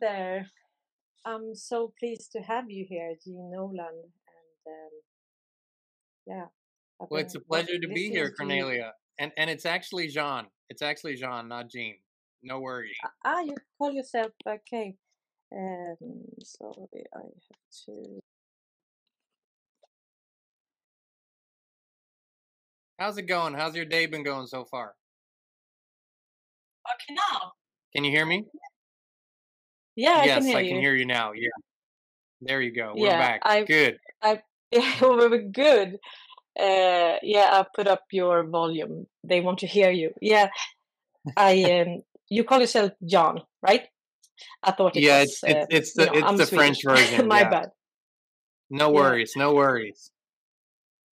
there. I'm so pleased to have you here, Gene Nolan. And yeah. Well, it's a pleasure to be here, Cornelia. And it's actually Jean. It's actually Jean, not Gene. No worries. Ah, you call yourself. Okay. Sorry, I have to. How's it going? How's your day been going so far? Okay, now. Can you hear me? Yeah, yes, I can hear you now. Yeah, there you go. We're back. We're good. Yeah, I put up your volume. They want to hear you. Yeah, you call yourself John, right? I thought it was, it's the Swedish. French version. My bad. No worries. Yeah. No worries.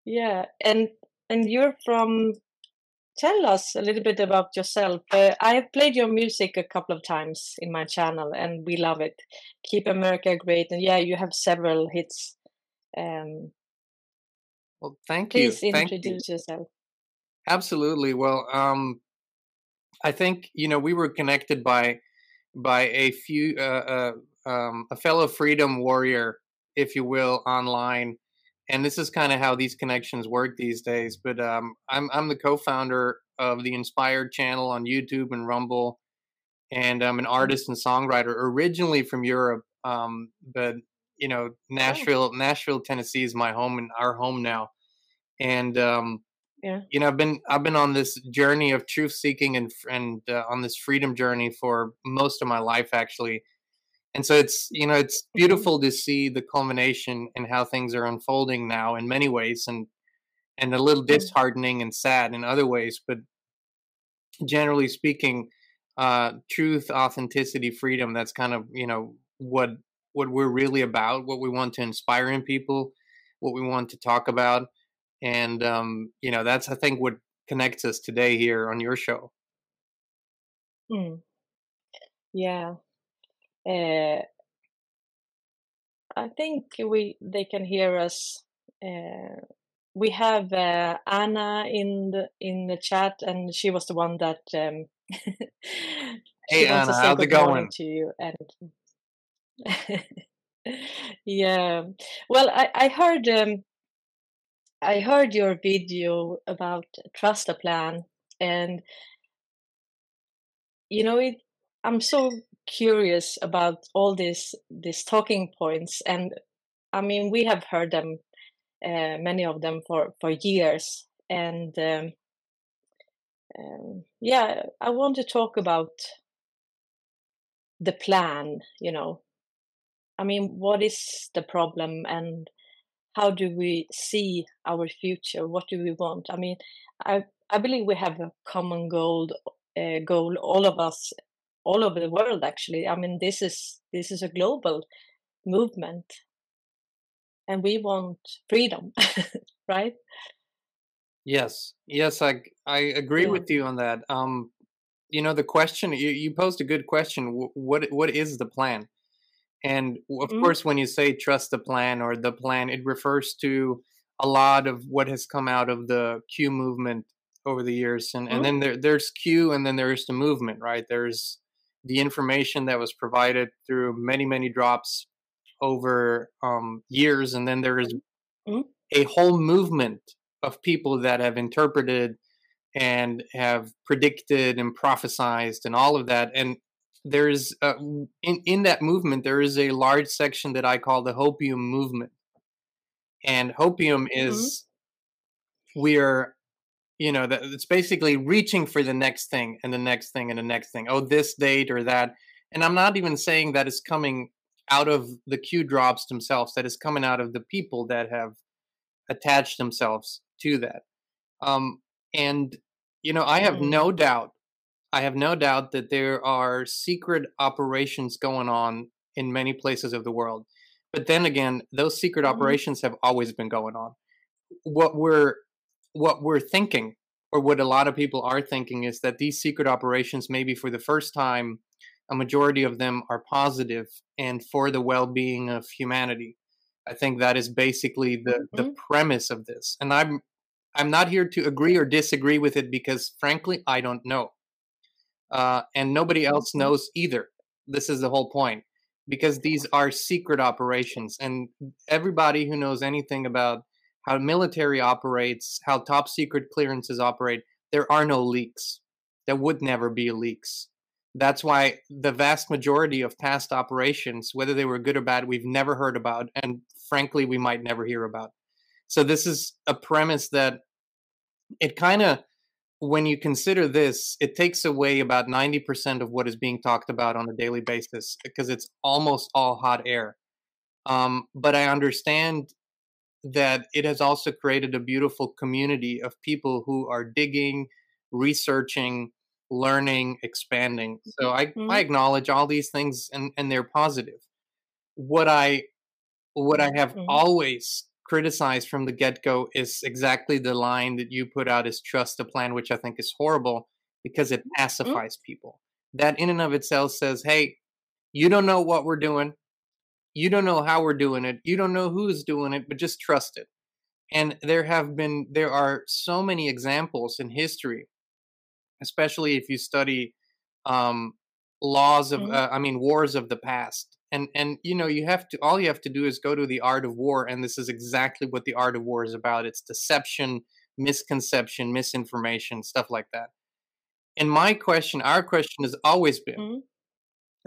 Yeah, and you're from. Tell us a little bit about yourself. I have played your music a couple of times in my channel, and we love it. Keep America Great, and yeah, you have several hits. Well, thank you. Please introduce yourself. Absolutely. Well, I think we were connected by a few a fellow freedom warrior, if you will, online. And this is kind of how these connections work these days. But I'm the co-founder of the Inspired channel on YouTube and Rumble, and I'm an artist and songwriter originally from Europe. But Nashville, Tennessee is my home and our home now. And I've been on this journey of truth seeking and on this freedom journey for most of my life, actually. And so it's beautiful to see the culmination and how things are unfolding now in many ways, and a little disheartening and sad in other ways. But generally speaking, truth, authenticity, freedom, that's kind of, what we're really about, what we want to inspire in people, what we want to talk about. And, that's, I think, what connects us today here on your show. Mm. Yeah. I think they can hear us. We have Anna in the chat, and she was the one that. Hey Anna, how's it going? To you and yeah, well, I heard your video about Trust a Plan, and I'm so curious about all these talking points, and I mean, we have heard them, many of them for years, and I want to talk about the plan. I mean, what is the problem, and how do we see our future? What do we want? I mean, I believe we have a common goal, all of us. All over the world, actually. I mean, this is a global movement, and we want freedom, right? Yes, I agree with you on that. The question you posed a good question. What is the plan? And of course, when you say trust the plan or the plan, it refers to a lot of what has come out of the Q movement over the years, and then there's Q, and then there's the movement, right? There's the information that was provided through many drops over years, and then there is a whole movement of people that have interpreted and have predicted and prophesized and all of that. And there's in that movement there is a large section that I call the Hopium movement, and Hopium is we're that it's basically reaching for the next thing and the next thing and the next thing. Oh, this date or that. And I'm not even saying that it's coming out of the Q drops themselves, that is coming out of the people that have attached themselves to that. I have no doubt that there are secret operations going on in many places of the world. But then again, those secret operations have always been going on. What we're thinking, or what a lot of people are thinking, is that these secret operations, maybe for the first time, a majority of them are positive and for the well-being of humanity. I think that is basically the premise of this. And I'm not here to agree or disagree with it, because frankly, I don't know. And nobody else knows either. This is the whole point. because these are secret operations. And everybody who knows anything about how military operates, how top secret clearances operate, there are no leaks. There would never be leaks. That's why the vast majority of past operations, whether they were good or bad, we've never heard about. And frankly, we might never hear about. So this is a premise that it kind of, when you consider this, it takes away about 90% of what is being talked about on a daily basis, because it's almost all hot air. But I understand that it has also created a beautiful community of people who are digging, researching, learning, expanding. So I acknowledge all these things, and they're positive. What I have always criticized from the get-go is exactly the line that you put out, is trust the plan, which I think is horrible because it pacifies people. That in and of itself says, hey, you don't know what we're doing. You don't know how we're doing it. You don't know who's doing it, but just trust it. And there are so many examples in history, especially if you study laws of, wars of the past. And you know, all you have to do is go to the Art of War. And this is exactly what the Art of War is about. It's deception, misconception, misinformation, stuff like that. And our question has always been,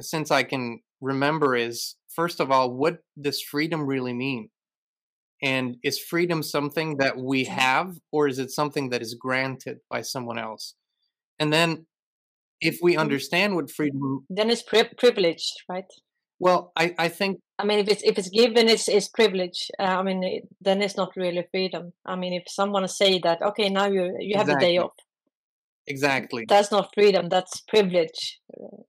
since I can remember, is, first of all, what does freedom really mean? And is freedom something that we have, or is it something that is granted by someone else? And then if we understand what freedom... Then it's privilege, right? Well, I think... I mean, if it's given, it's privilege. Then it's not really freedom. I mean, if someone say that, okay, now you have the day off. Exactly. That's not freedom. That's privilege,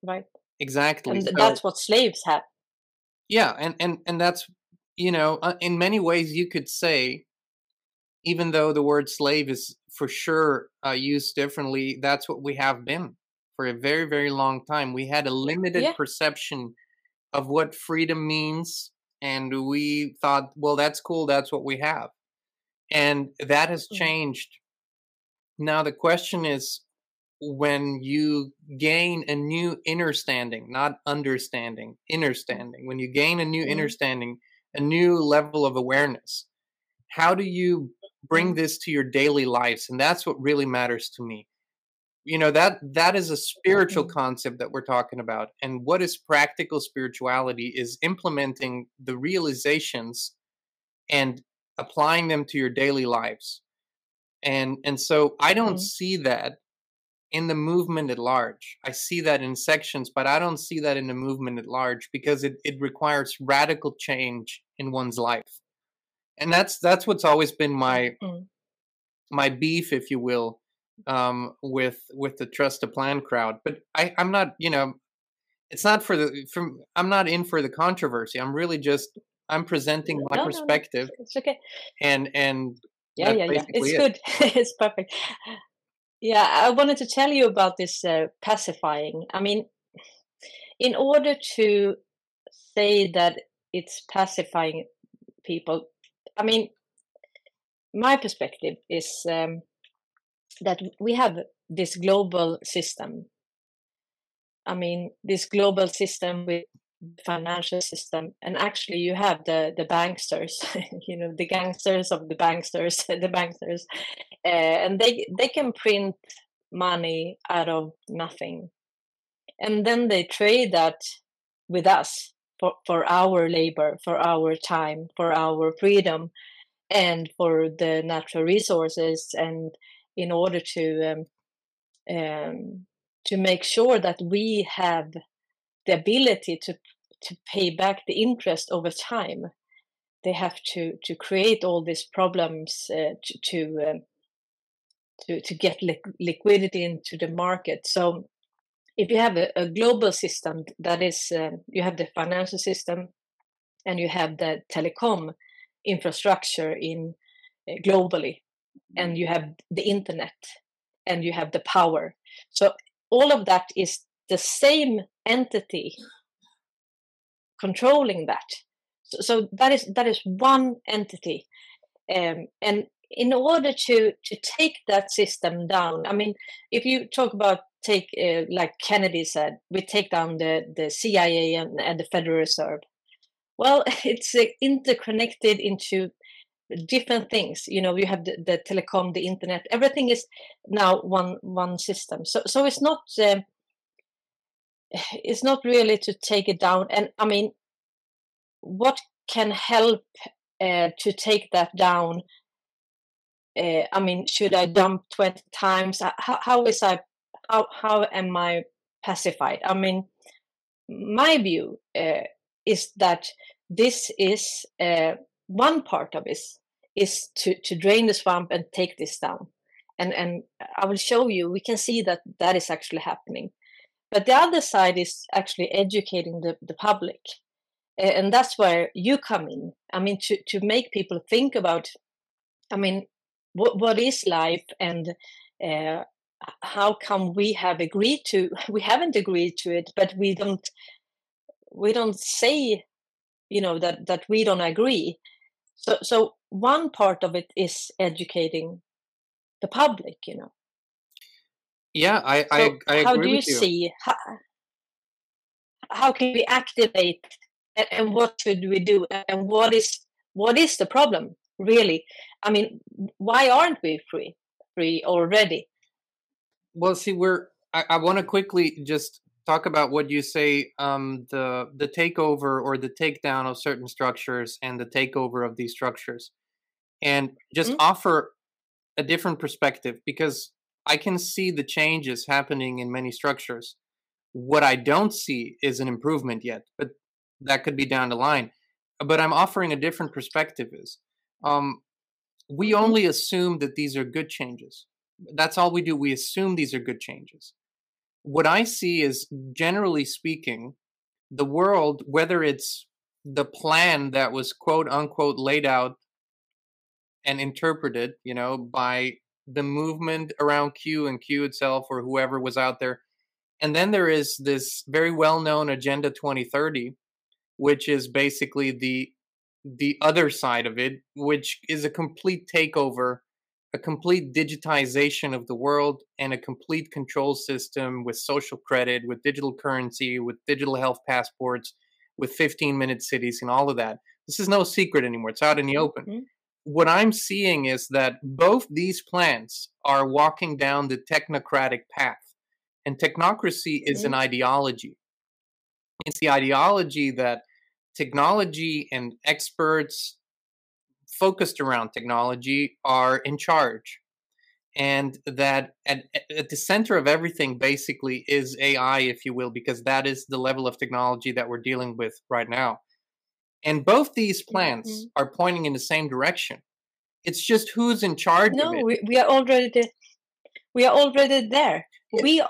right? Exactly. And so, that's what slaves have. Yeah, and that's, you know, in many ways you could say, even though the word slave is for sure used differently, that's what we have been for a very, very long time. We had a limited perception of what freedom means, and we thought, well, that's cool, that's what we have. And that has changed. Now the question is, when you gain a new inner standing, not understanding, inner standing, when you gain a new inner standing, a new level of awareness, how do you bring this to your daily lives? And that's what really matters to me. You know, that is a spiritual concept that we're talking about. And what is practical spirituality is implementing the realizations and applying them to your daily lives. And so I don't see that in the movement at large. I see that in sections, but I don't see that in the movement at large, because it requires radical change in one's life. And that's what's always been my beef, if you will, with the Trust the Plan crowd. But I'm not, you know, it's not I'm not in for the controversy. I'm really just, I'm presenting my perspective. No. It's okay. And yeah. It's good. It's perfect. Yeah, I wanted to tell you about this pacifying. I mean, in order to say that it's pacifying people, I mean, my perspective is that we have this global system. I mean, this global system with financial system, and actually you have the banksters, you know, the gangsters of the banksters, and they can print money out of nothing, and then they trade that with us for our labor, for our time, for our freedom, and for the natural resources, and in order to make sure that we have the ability to pay back the interest over time. They have to create all these problems to get liquidity into the market. So if you have a global system that is, you have the financial system, and you have the telecom infrastructure in globally, and you have the internet, and you have the power. So all of that is the same entity controlling that. So that is one entity, and in order to take that system down, I mean, if you talk about take, like Kennedy said, we take down the CIA and the Federal Reserve. Well, it's interconnected into different things. You know, you have the telecom, the internet, everything is now one system. So it's not really to take it down. And I mean, what can help to take that down? I mean, should I dump 20 times? How am I pacified? I mean, my view is that this is one part of this is to drain the swamp and take this down. And I will show you, we can see that that is actually happening. But the other side is actually educating the public. And that's where you come in. I mean, to make people think about, I mean, what is life, and how come we have agreed to, we haven't agreed to it, but we don't say, you know, that we don't agree. So one part of it is educating the public, you know. Yeah, I agree. How do you see? How can we activate, and what should we do, and what is the problem really? I mean, why aren't we free already? Well, see, I want to quickly just talk about what you say, the takeover or the takedown of certain structures and the takeover of these structures, and just offer a different perspective, because I can see the changes happening in many structures. What I don't see is an improvement yet, but that could be down the line. But I'm offering a different perspective is, we only assume that these are good changes. That's all we do. We assume these are good changes. What I see is, generally speaking, the world, whether it's the plan that was quote unquote laid out and interpreted, you know, by the movement around Q and Q itself or whoever was out there. And then there is this very well-known Agenda 2030, which is basically the other side of it, which is a complete takeover, a complete digitization of the world, and a complete control system with social credit, with digital currency, with digital health passports, with 15-minute cities and all of that. This is no secret anymore. It's out in the open. Mm-hmm. What I'm seeing is that both these plans are walking down the technocratic path. And technocracy is an ideology. It's the ideology that technology and experts focused around technology are in charge. And that at the center of everything basically is AI, if you will, because that is the level of technology that we're dealing with right now. And both these plans are pointing in the same direction. It's just who's in charge of it. No, we are already there. Yeah.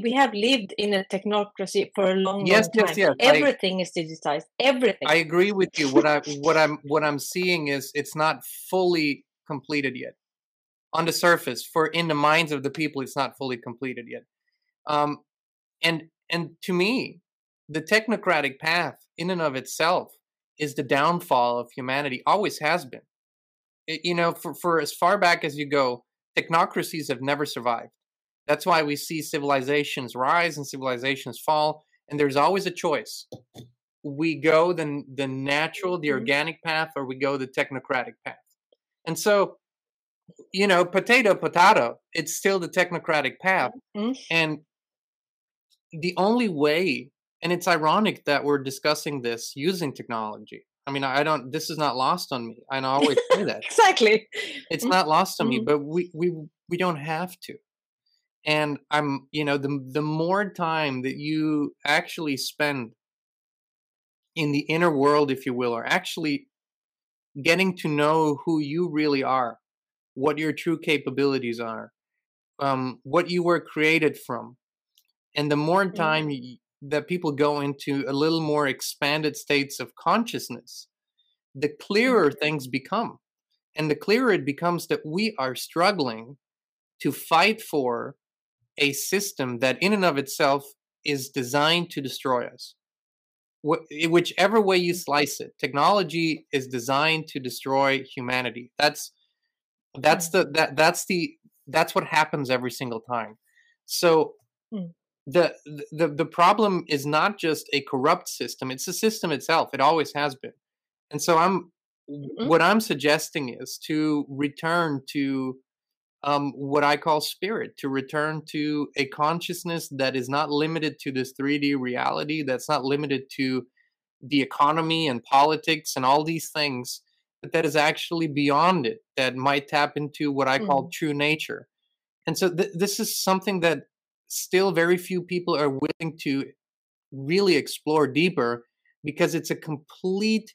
We have lived in a technocracy for a long, long time. Yes, everything is digitized. Everything. I agree with you. What I'm seeing is it's not fully completed yet. On the surface, in the minds of the people, it's not fully completed yet. And to me, the technocratic path in and of itself is the downfall of humanity, always has been. You know, for as far back as you go, technocracies have never survived. That's why we see civilizations rise and civilizations fall, and there's always a choice. We go the natural, the organic path, or we go the technocratic path. And so, you know, potato, potato, it's still the technocratic path. And the only way, and it's ironic that we're discussing this using technology. I mean, this is not lost on me. I always say that. Exactly. It's not lost on me, but we don't have to. And I'm, you know, the more time that you actually spend in the inner world, if you will, or actually getting to know who you really are, what your true capabilities are, what you were created from, and the more time that people go into a little more expanded states of consciousness, the clearer things become. And the clearer it becomes that we are struggling to fight for a system that in and of itself is designed to destroy us. Whichever way you slice it, technology is designed to destroy humanity. That's what happens every single time. So the problem is not just a corrupt system, it's the system itself. It always has been. And so what I'm suggesting is to return to what I call spirit, to return to a consciousness that is not limited to this 3D reality, that's not limited to the economy and politics and all these things, but that is actually beyond it, that might tap into what I call true nature. And so this is something that still very few people are willing to really explore deeper, because it's a complete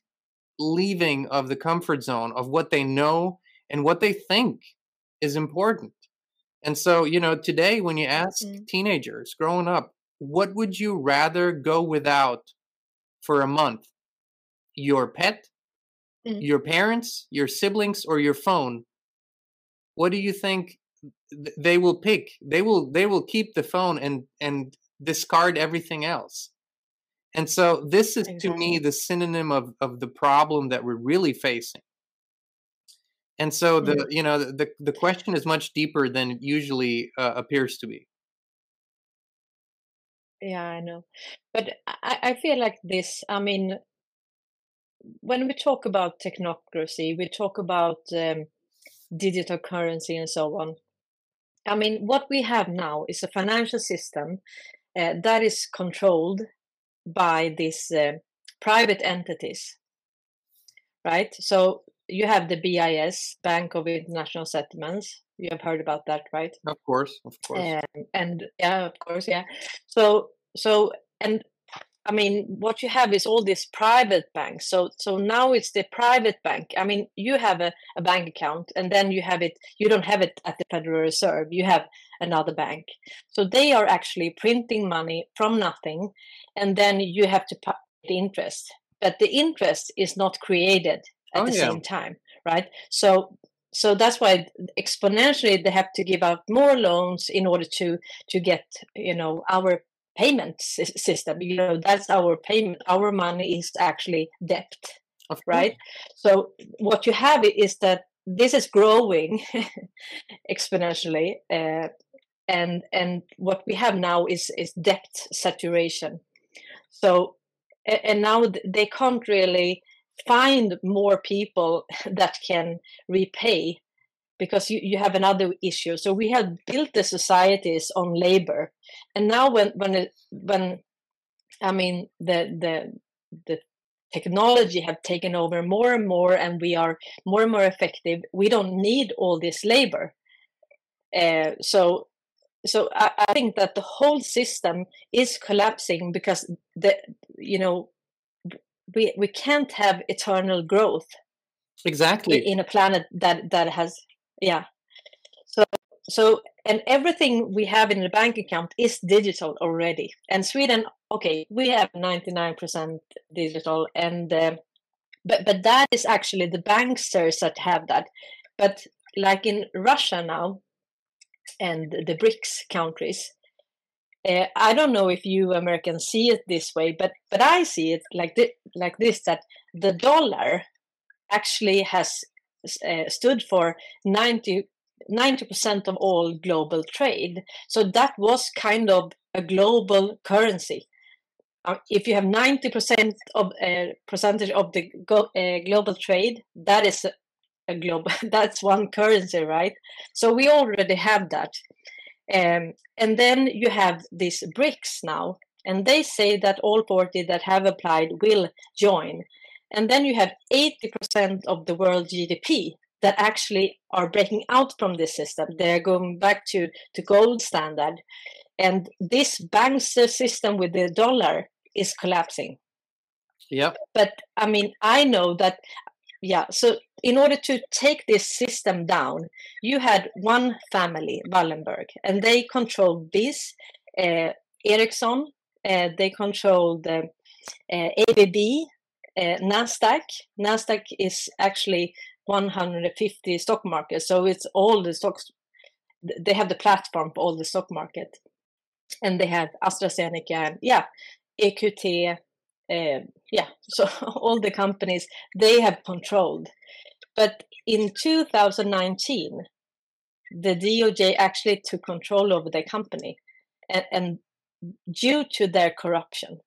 leaving of the comfort zone of what they know and what they think is important. And so, you know, today when you ask teenagers growing up, what would you rather go without for a month? Your pet, your parents, your siblings, or your phone? What do you think they will pick? They will keep the phone and discard everything else. And so this is to me the synonym of the problem that we're really facing. And so the you know, the question is much deeper than it usually appears to be. Yeah, I know, but I feel like this. I mean, when we talk about technocracy, we talk about digital currency and so on. I mean, what we have now is a financial system that is controlled by these private entities, right? So you have the BIS, Bank of International Settlements. You have heard about that, right? Of course. And yeah, of course, yeah. So, and I mean, what you have is all these private banks. So now it's the private bank. I mean, you have a bank account, and then you have it. You don't have it at the Federal Reserve. You have another bank. So they are actually printing money from nothing, and then you have to pay the interest. But the interest is not created at the same time, right? So that's why exponentially they have to give out more loans in order to get, you know, our payment system. You know, that's our payment. Our money is actually debt, right? So what you have is that this is growing exponentially, and what we have now is debt saturation. So and now they can't really find more people that can repay, because you have another issue. So we have built the societies on labor, and now when I mean the technology have taken over more and more, and we are more and more effective, we don't need all this labor. So I think that the whole system is collapsing, because we can't have eternal growth exactly in a planet that has so and everything we have in the bank account is digital already. And Sweden, we have 99% digital, and but that is actually the banksters that have that. But like in Russia now and the BRICS countries, I don't know if you Americans see it this way, but I see it like this, that the dollar actually has stood for 90% of all global trade. So that was kind of a global currency. If you have 90% of percentage of the global trade, that is a global. That's one currency, right? So we already have that. And then you have this BRICS now, and they say that all 40 that have applied will join. And then you have 80% of the world GDP that actually are breaking out from this system. They're going back to gold standard. And this bankster system with the dollar is collapsing. Yeah. But I mean, I know that, yeah. So in order to take this system down, you had one family, Wallenberg, and they controlled this. Ericsson, they controlled ABB, Nasdaq. Nasdaq is actually 150 stock markets, so it's all the stocks. They have the platform for all the stock market, and they have AstraZeneca, EQT. So all the companies they have controlled. But in 2019, the DOJ actually took control over the company, and due to their corruption.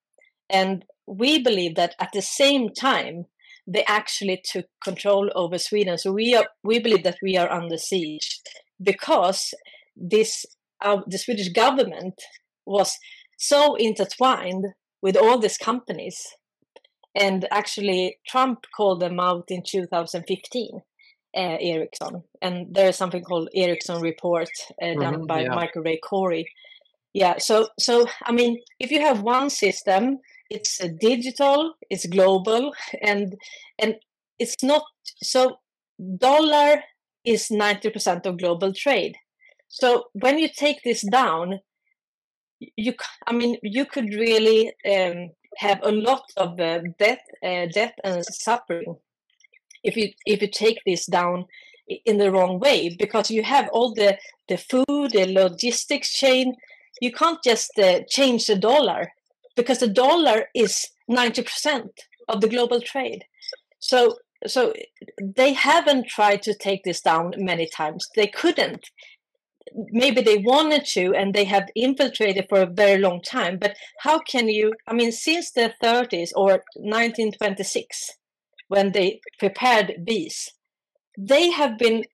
And we believe that at the same time, they actually took control over Sweden. So we believe that we are under siege because this the Swedish government was so intertwined with all these companies. And actually, Trump called them out in 2015, Ericsson. And there is something called Ericsson report done by Michael Ray Corey. Yeah, so I mean, if you have one system, it's digital, it's global, and it's not so. Dollar is 90% of global trade. So when you take this down, you could really have a lot of death and suffering if you take this down in the wrong way, because you have all the food, the logistics chain. You can't just change the dollar, because the dollar is 90% of the global trade. So they haven't tried to take this down many times. They couldn't. Maybe they wanted to, and they have infiltrated for a very long time. But how can you, I mean, since the 30s or 1926, when they prepared these, they have been,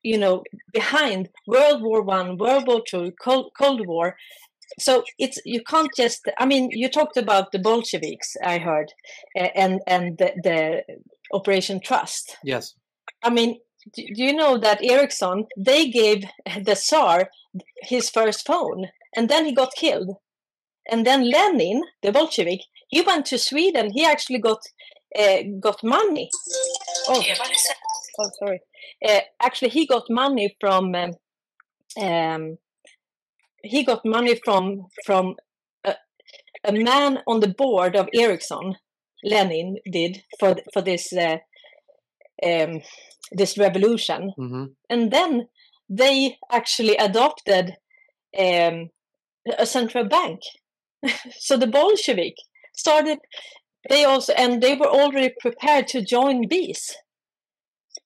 behind World War I, World War II, Cold War. So it's, you can't just, I mean, you talked about the Bolsheviks, I heard, and the Operation Trust. Yes. I mean, do you know that Ericsson, they gave the Tsar his first phone, and then he got killed. And then Lenin, the Bolshevik, he went to Sweden. He actually got money. Oh, sorry. Actually, he got money from... he got money from a man on the board of Ericsson. Lenin did for this this revolution, and then they actually adopted a central bank. So the Bolshevik started. They were already prepared to join these.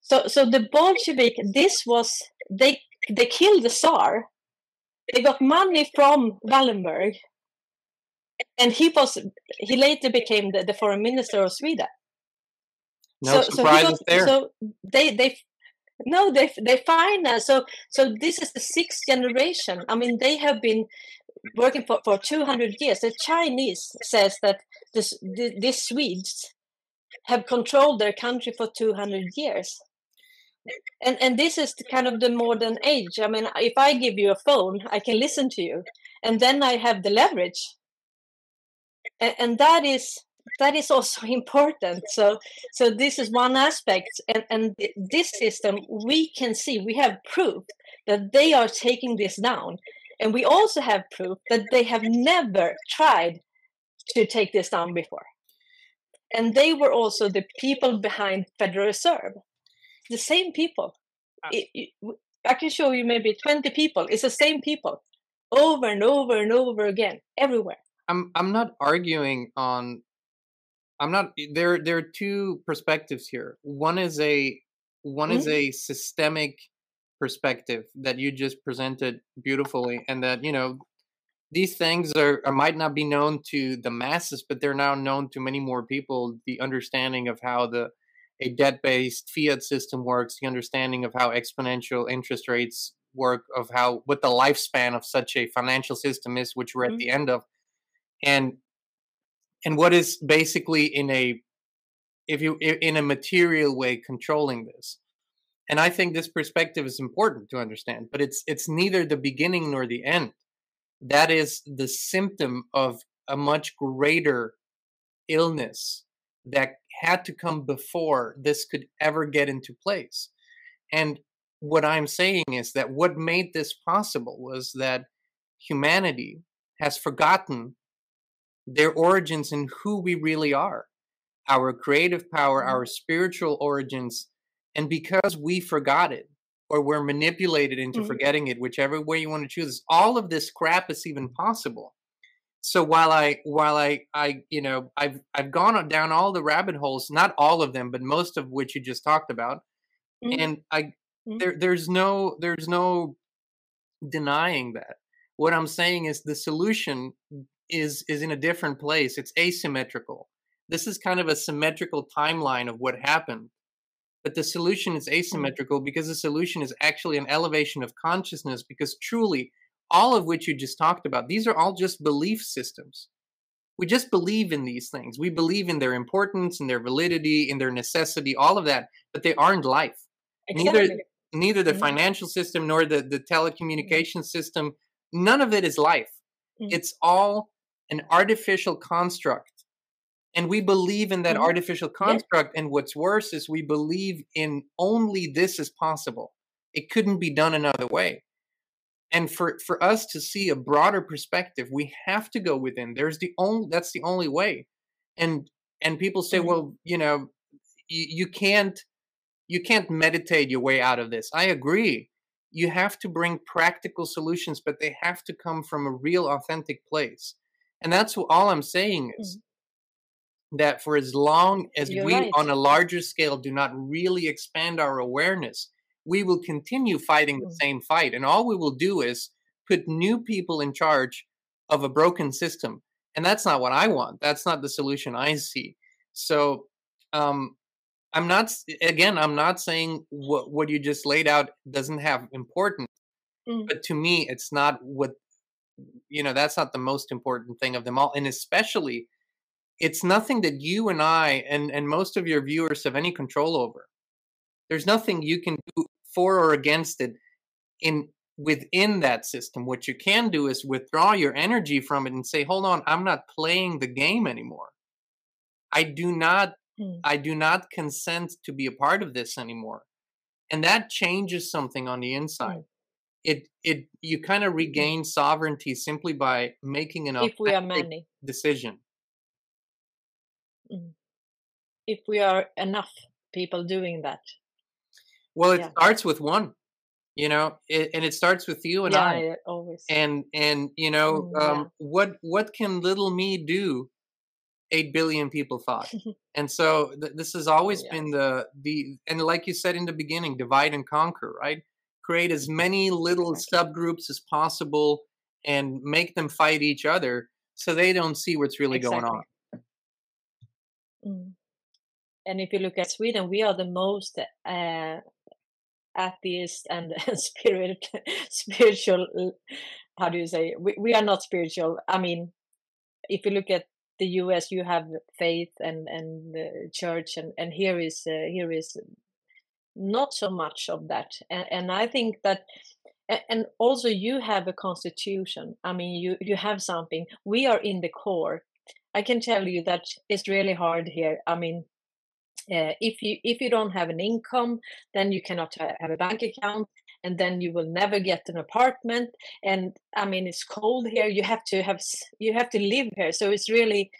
So the Bolshevik. This was they killed the Tsar. They got money from Wallenberg, and he later became the foreign minister of Sweden. No surprises there. So they finance. So this is the sixth generation. I mean, they have been working for 200 years. The Chinese says that these Swedes have controlled their country for 200 years. And this is the kind of the modern age. I mean, if I give you a phone, I can listen to you, and then I have the leverage. And that is also important. So this is one aspect. And this system, we can see, we have proof that they are taking this down. And we also have proof that they have never tried to take this down before. And they were also the people behind Federal Reserve. The same people. I can show you maybe 20 people. It's the same people over and over and over again everywhere. I'm not arguing on. I'm not. There are two perspectives here. One is a systemic perspective that you just presented beautifully, and that these things are might not be known to the masses, but they're now known to many more people. The understanding of how a debt-based fiat system works, the understanding of how exponential interest rates work, of what the lifespan of such a financial system is, which we're at the end of, and what is basically in a material way controlling this. And I think this perspective is important to understand, but it's neither the beginning nor the end. That is the symptom of a much greater illness that had to come before this could ever get into place. And what I'm saying is that what made this possible was that humanity has forgotten their origins and who we really are, our creative power, our spiritual origins. And because we forgot it, or we're manipulated into forgetting it, whichever way you want to choose, all of this crap is even possible. So while I've gone down all the rabbit holes, not all of them, but most of which you just talked about, and there's no denying that. What I'm saying is the solution is in a different place. It's asymmetrical. This is kind of a symmetrical timeline of what happened. But the solution is asymmetrical because the solution is actually an elevation of consciousness, because truly, all of which you just talked about, these are all just belief systems. We just believe in these things. We believe in their importance, in their validity, in their necessity, all of that, but they aren't life. Neither the financial system nor the telecommunication system, none of it is life. It's all an artificial construct. And we believe in that artificial construct. And what's worse is we believe in only this is possible. It couldn't be done another way. And for us to see a broader perspective, we have to go within. That's the only way. And people say, well, you know, you can't meditate your way out of this. I agree. You have to bring practical solutions, but they have to come from a real, authentic place. And that's all I'm saying is that for as long as on a larger scale do not really expand our awareness, we will continue fighting the same fight. And all we will do is put new people in charge of a broken system. And that's not what I want. That's not the solution I see. So I'm not saying what you just laid out doesn't have importance, but to me, it's not what, you know, that's not the most important thing of them all. And especially, it's nothing that you and I and most of your viewers have any control over. There's nothing you can do for or against it within that system. What you can do is withdraw your energy from it and say, hold on, I'm not playing the game anymore. I do not consent to be a part of this anymore. And that changes something on the inside. You kind of regain sovereignty simply by making an authentic decision. If we are enough people doing that. Well, it starts with one, you know, and it starts with you and I. Yeah, always. And you know, what can little me do? 8 billion people thought. And so this has always been the and like you said in the beginning, divide and conquer, right? Create as many little subgroups as possible and make them fight each other so they don't see what's really going on. And if you look at Sweden, we are the most atheist and spiritual. How do you say? We are not spiritual. I mean, if you look at the U.S., you have faith and church, and here is not so much of that. And I think that, and also you have a constitution. I mean, you have something. We are in the core. I can tell you that it's really hard here. I mean, if you don't have an income, then you cannot have a bank account, and then you will never get an apartment. And I mean, it's cold here. You have to live here. So it's really,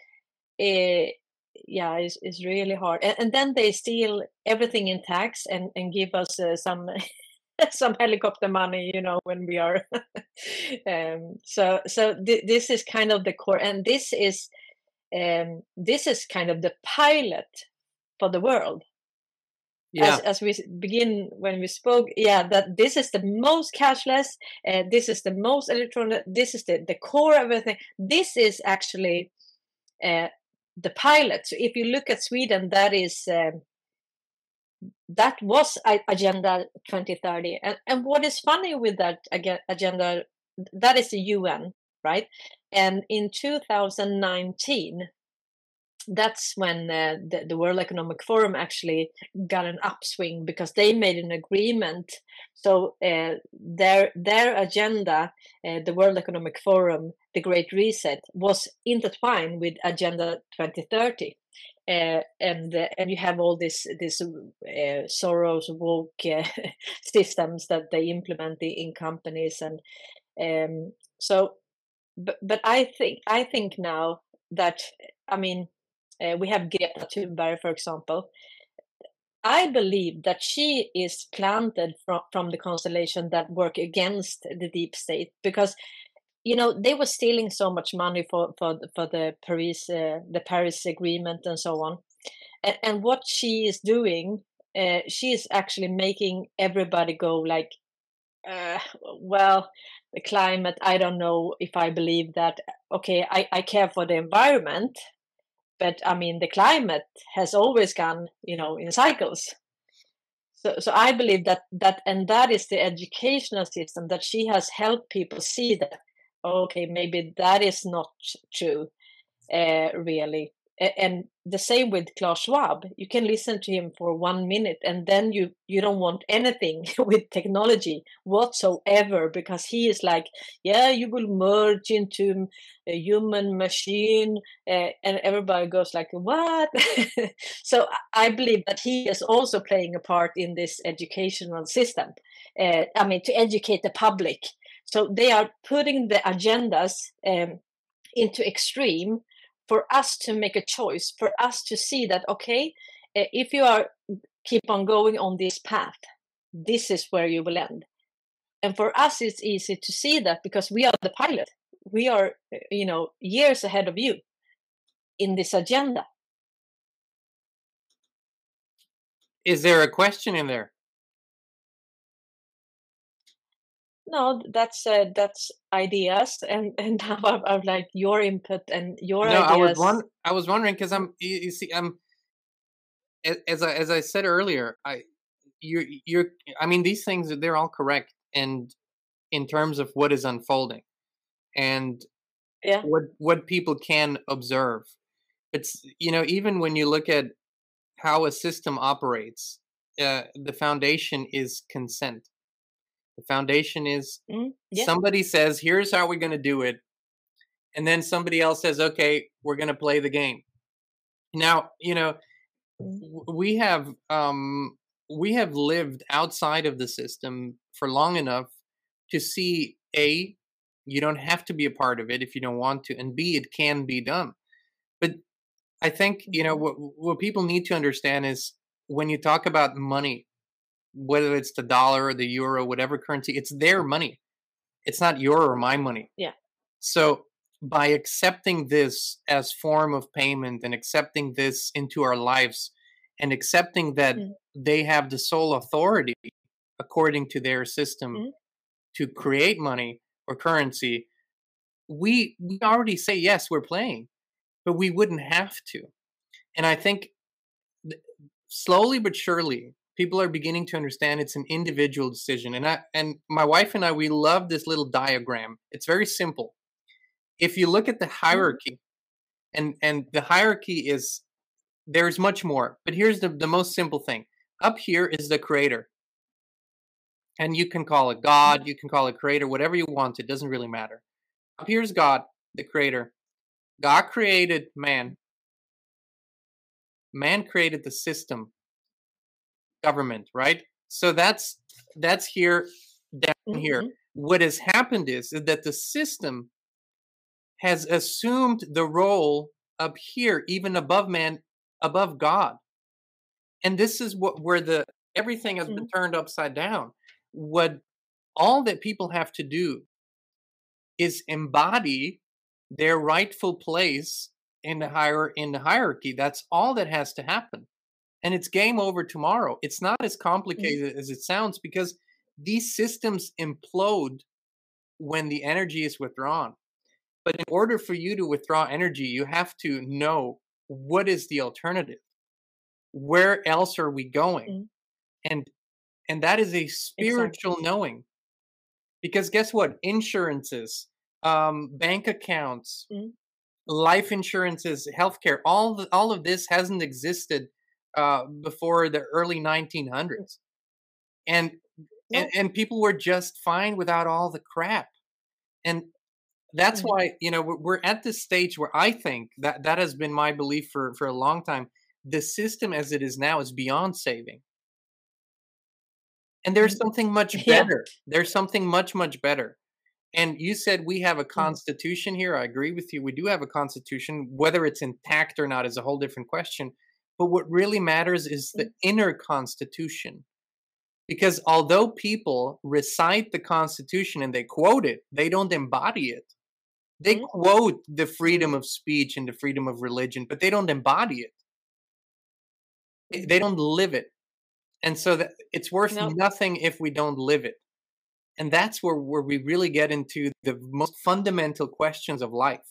it's really hard. And then they steal everything in tax and give us some helicopter money, you know, when we are. This is kind of the core, and this is kind of the pilot for the world. Yeah. As we begin when we spoke, that this is the most cashless, this is the most electronic, this is the core of everything. This is actually the pilot. So if you look at Sweden, that was Agenda 2030. And what is funny with that agenda, that is the UN, right? And in 2019, that's when the World Economic Forum actually got an upswing because they made an agreement. So their agenda, the World Economic Forum, the Great Reset, was intertwined with Agenda 2030. And you have all this Soros woke systems that they implement in companies, and but I think now that, I mean, we have Greta Thunberg, for example. I believe that she is planted from the constellation that work against the deep state, because, you know, they were stealing so much money for the Paris Agreement and so on. And what she is doing, she is actually making everybody go like, well, the climate, I don't know if I believe that. Okay, I care for the environment, but I mean, the climate has always gone, you know, in cycles. So I believe that, and that is the educational system, that she has helped people see that, okay, maybe that is not true, really. And the same with Klaus Schwab. You can listen to him for 1 minute, and then you don't want anything with technology whatsoever, because he is like, yeah, you will merge into a human machine, and everybody goes like, what? So I believe that he is also playing a part in this educational system, I mean, to educate the public. So they are putting the agendas into extreme, for us to make a choice, for us to see that, okay, if you are keep on going on this path, this is where you will end. And for us, it's easy to see that because we are the pilot. We are, you know, years ahead of you in this agenda. Is there a question in there? No, that's ideas, and now I would like your input and your ideas. I was wondering because I'm as I said earlier, I mean, these things, they're all correct, and in terms of what is unfolding, and yeah, what people can observe. It's, you know, even when you look at how a system operates, the foundation is consent. The foundation is somebody says, here's how we're going to do it. And then somebody else says, okay, we're going to play the game. Now, you know, we have lived outside of the system for long enough to see, A, you don't have to be a part of it if you don't want to, and B, it can be done. But I think, you know, what people need to understand is when you talk about money, whether it's the dollar or the euro, whatever currency, it's their money. It's not your or my money. Yeah. So by accepting this as form of payment and accepting this into our lives and accepting that they have the sole authority according to their system to create money or currency, we already say, yes, we're playing, but we wouldn't have to. And I think slowly but surely, people are beginning to understand it's an individual decision. And my wife and I, we love this little diagram. It's very simple. If you look at the hierarchy, and the hierarchy is, there's much more, but here's the most simple thing. Up here is the creator. And you can call it God, you can call it creator, whatever you want. It doesn't really matter. Up here's God, the creator. God created man. Man created the system. Government, right? So that's here, down here. What has happened is that the system has assumed the role up here, even above man, above God. And this is where everything has been turned upside down. What all that people have to do is embody their rightful place in the hierarchy. That's all that has to happen. And it's game over tomorrow. It's not as complicated as it sounds, because these systems implode when the energy is withdrawn. But in order for you to withdraw energy, you have to know what is the alternative. Where else are we going? And that is a spiritual knowing. Because guess what? Insurances, bank accounts, life insurances, healthcare, all of this hasn't existed before the early 1900s, and people were just fine without all the crap, and that's why, you know, we're at this stage where I think that has been my belief for a long time. The system as it is now is beyond saving, and there's something much better. There's something much better. And you said we have a constitution here. I agree with you. We do have a constitution. Whether it's intact or not is a whole different question. But what really matters is the inner constitution. Because although people recite the constitution and they quote it, they don't embody it. They quote the freedom of speech and the freedom of religion, but they don't embody it. They don't live it. And so it's worth nothing if we don't live it. And that's where we really get into the most fundamental questions of life.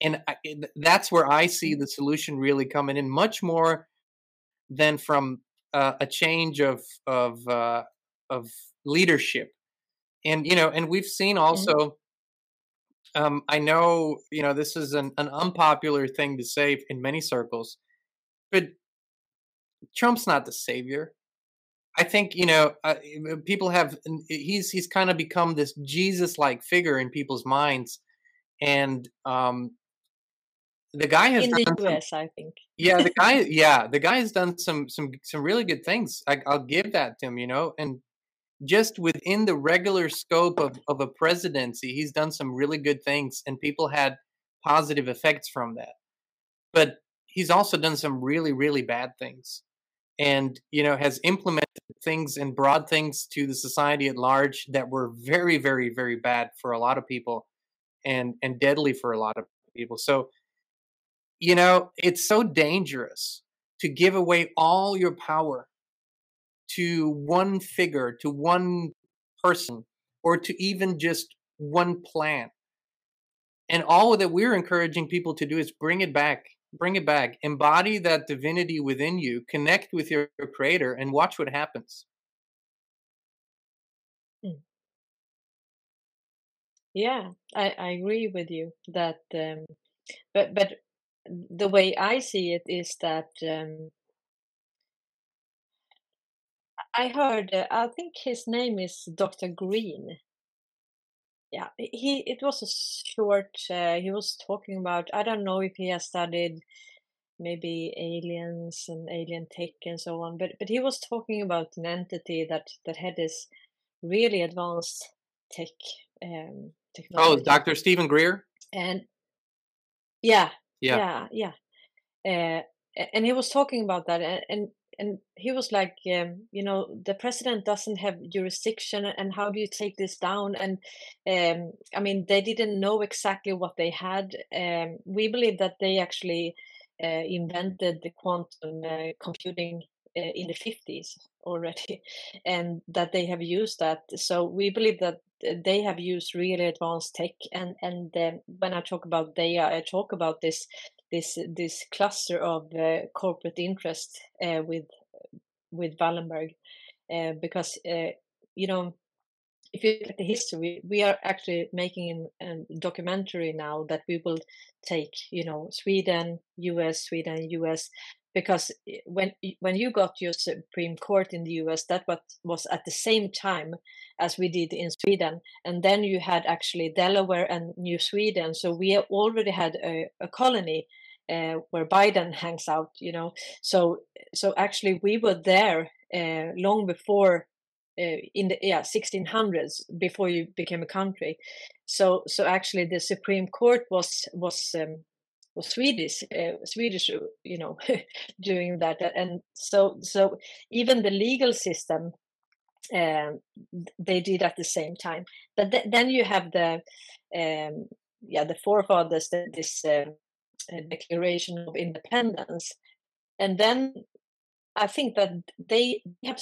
And that's where I see the solution really coming in, much more than from a change of leadership. And, you know, and we've seen also, I know, you know, this is an unpopular thing to say in many circles, but Trump's not the savior. I think, you know, people have, he's kind of become this Jesus-like figure in people's minds. And the guy has in the US, I think. Yeah, the guy has done some really good things. I'll give that to him, you know. And just within the regular scope of a presidency, he's done some really good things, and people had positive effects from that. But he's also done some really, really bad things, and, you know, has implemented things and brought things to the society at large that were very, very, very bad for a lot of people, and deadly for a lot of people. So, you know, it's so dangerous to give away all your power to one figure, to one person, or to even just one plan. And all that we're encouraging people to do is bring it back, embody that divinity within you, connect with your creator, and watch what happens. Yeah, I agree with you that, but the way I see it is that I heard, I think his name is Dr. Green. Yeah, it was a short, he was talking about, I don't know if he has studied maybe aliens and alien tech and so on, but he was talking about an entity that had this really advanced tech technology. Oh, Dr. Stephen Greer? And yeah. And he was talking about that, and he was like, you know, the president doesn't have jurisdiction, and how do you take this down? And I mean, they didn't know exactly what they had. We believe that they actually invented the quantum computing in the 50s already, and that they have used that. So we believe that they have used really advanced tech. And when I talk about they, I talk about this cluster of corporate interest with Wallenberg, because you know, if you look at the history, we are actually making a documentary now that we will take, you know, Sweden, US, because when you got your Supreme Court in the US, that was at the same time as we did in Sweden. And then you had actually Delaware and New Sweden. So we already had a colony where Biden hangs out, you know. So actually we were there long before in the 1600s, before you became a country. So actually the Supreme Court was Swedish, you know, doing that. And so even the legal system, they did at the same time. But then you have the forefathers, this Declaration of Independence. And then I think that they have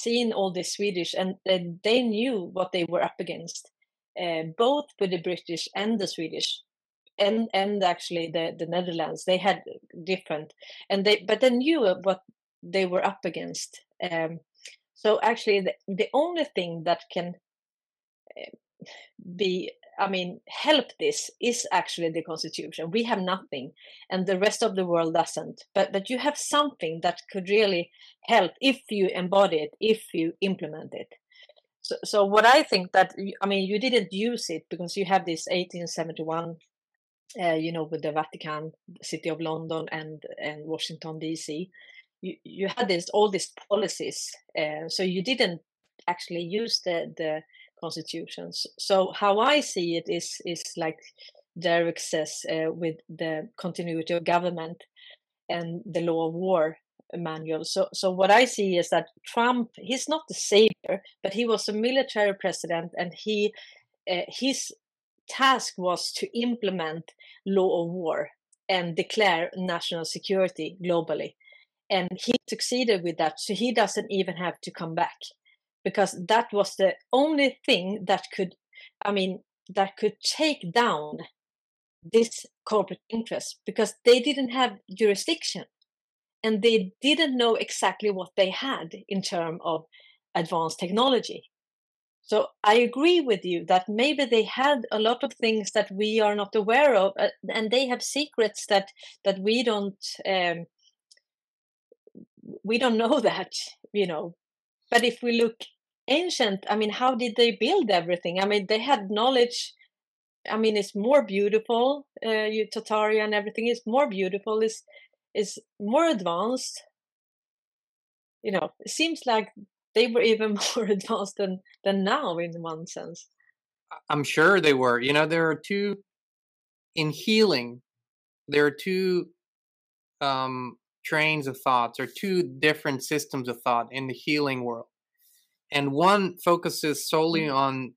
seen all the Swedish, and they knew what they were up against, both with the British and the Swedish. And actually the Netherlands, they had different, but they knew what they were up against. So actually the only thing that can help this is actually the constitution. We have nothing, and the rest of the world doesn't. But you have something that could really help if you embody it, if you implement it. So what I think that, I mean, you didn't use it because you have this 1871. You know, with the Vatican, the City of London, and Washington DC, you had all these policies, so you didn't actually use the constitutions. So how I see it is like Derek says, with the continuity of government and the law of war manual. So what I see is that Trump, he's not the savior, but he was a military president, and he his task was to implement law of war and declare national security globally, and he succeeded with that. So he doesn't even have to come back. because that was the only thing that could, I mean, that could take down this corporate interest, because they didn't have jurisdiction and they didn't know exactly what they had in terms of advanced technology. So I agree with you that maybe they had a lot of things that we are not aware of, and they have secrets that we don't know that, you know. But if we look ancient, I mean, how did they build everything? I mean, they had knowledge. I mean, it's more beautiful. Tartaria and everything is more beautiful. Is more advanced. You know, it seems like they were even more advanced than now in one sense. I'm sure they were. You know, there are two in healing. There are two trains of thoughts, or two different systems of thought in the healing world. And one focuses solely on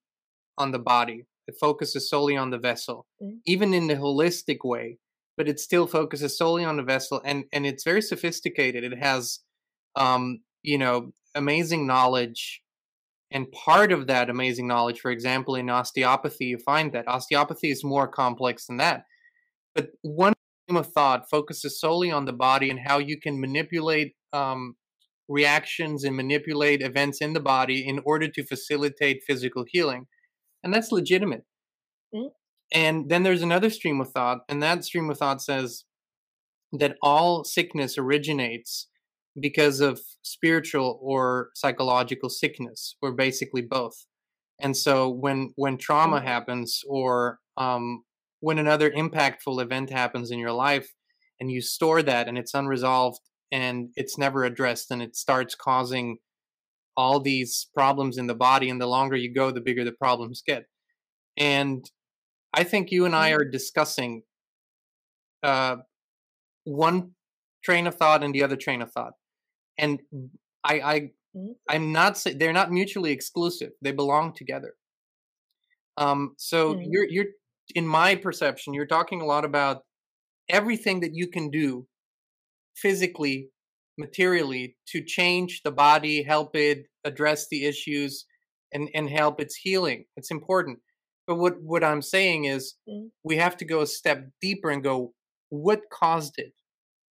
the body. It focuses solely on the vessel, even in the holistic way. But it still focuses solely on the vessel, and it's very sophisticated. It has, amazing knowledge, and part of that amazing knowledge, for example, in osteopathy, you find that osteopathy is more complex than that. But one stream of thought focuses solely on the body and how you can manipulate reactions and manipulate events in the body in order to facilitate physical healing, and that's legitimate. Mm-hmm. And then there's another stream of thought, and that stream of thought says that all sickness originates because of spiritual or psychological sickness, or basically both. And so when trauma happens, or when another impactful event happens in your life, and you store that, and it's unresolved, and it's never addressed, and it starts causing all these problems in the body, and the longer you go, the bigger the problems get. And I think you and I are discussing one train of thought and the other train of thought. And I'm not saying they're not mutually exclusive. They belong together. So you're in my perception, you're talking a lot about everything that you can do physically, materially, to change the body, help it address the issues, and help its healing. It's important. But what I'm saying is we have to go a step deeper and go, what caused it?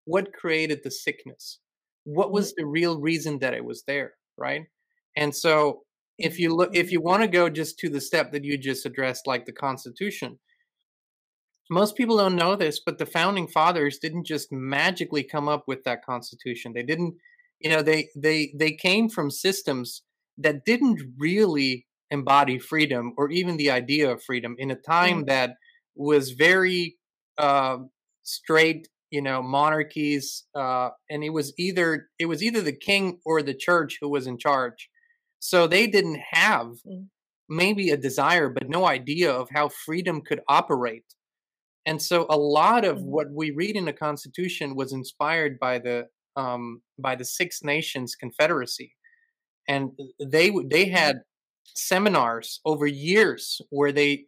What created the sickness? What was the real reason that it was there, right? And so if you want to go just to the step that you just addressed, like the Constitution, most people don't know this, but the founding fathers didn't just magically come up with that Constitution. They didn't, they came from systems that didn't really embody freedom, or even the idea of freedom, in a time that was very straight, monarchies, and it was either the king or the church who was in charge. So they didn't have maybe a desire, but no idea of how freedom could operate. And so a lot of what we read in the Constitution was inspired by the Six Nations Confederacy, and they had seminars over years where they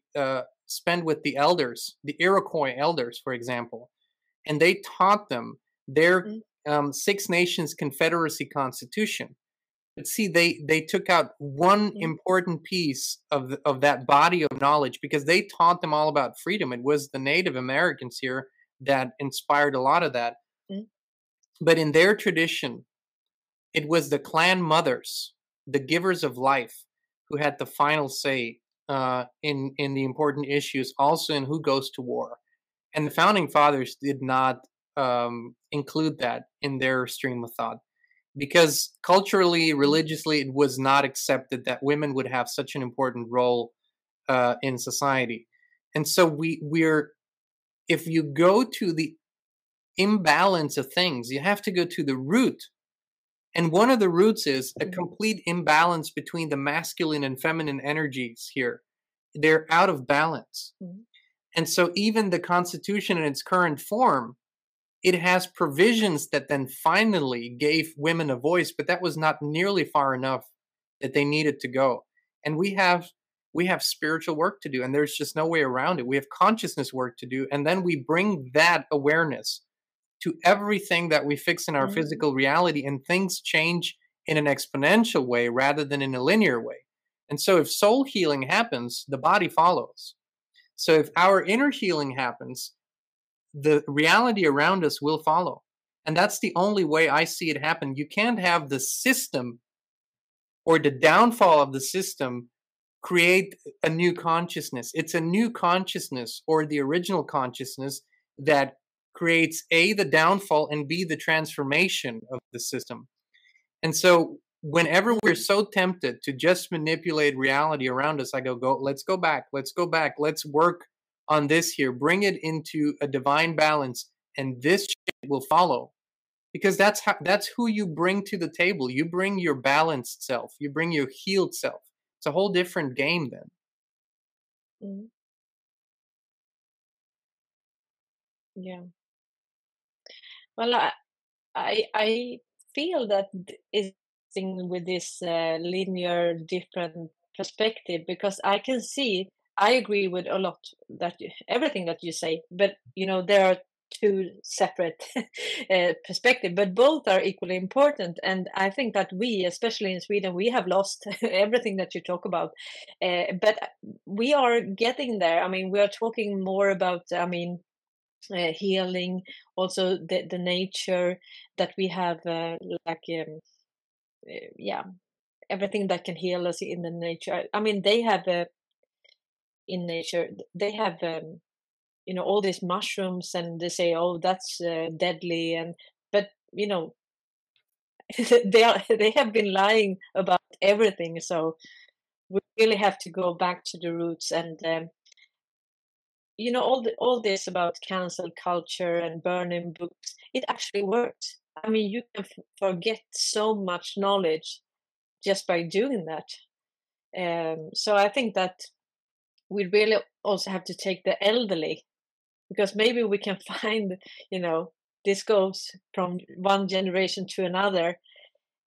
spend with the elders, the Iroquois elders, for example. And they taught them their Six Nations Confederacy Constitution. But see, they took out one important piece of that body of knowledge, because they taught them all about freedom. It was the Native Americans here that inspired a lot of that. But in their tradition, it was the clan mothers, the givers of life, who had the final say in the important issues, also in who goes to war. And the founding fathers did not include that in their stream of thought, because culturally, religiously, it was not accepted that women would have such an important role in society. And so we're, if you go to the imbalance of things, you have to go to the root. And one of the roots is a complete imbalance between the masculine and feminine energies here. They're out of balance. And so even the Constitution in its current form, it has provisions that then finally gave women a voice, but that was not nearly far enough that they needed to go. And we have spiritual work to do, and there's just no way around it. We have consciousness work to do, and then we bring that awareness to everything that we fix in our physical reality, and things change in an exponential way rather than in a linear way. And so if soul healing happens, the body follows. So if our inner healing happens, the reality around us will follow. And that's the only way I see it happen. You can't have the system or the downfall of the system create a new consciousness. It's a new consciousness or the original consciousness that creates A, the downfall, and B, the transformation of the system. And so whenever we're so tempted to just manipulate reality around us, I go, let's go back. Let's work on this here. Bring it into a divine balance, and this shit will follow. Because that's who you bring to the table. You bring your balanced self. You bring your healed self. It's a whole different game then. Mm-hmm. Yeah. Well, I feel that is with this linear different perspective, because I can see, I agree with a lot that everything that you say, but you know, there are two separate perspectives, but both are equally important. And I think that we, especially in Sweden, we have lost everything that you talk about, but we are getting there. I mean, we are talking more about, I mean, healing, also the nature that we have, yeah, everything that can heal us in the nature. I mean, they have in nature, they have you know, all these mushrooms, and they say, oh, that's deadly, and but you know, they have been lying about everything. So we really have to go back to the roots. And you know, all this about cancel culture and burning books, it actually works. I mean, you can forget so much knowledge just by doing that. So I think that we really also have to take the elderly, because maybe we can find, you know, this goes from one generation to another.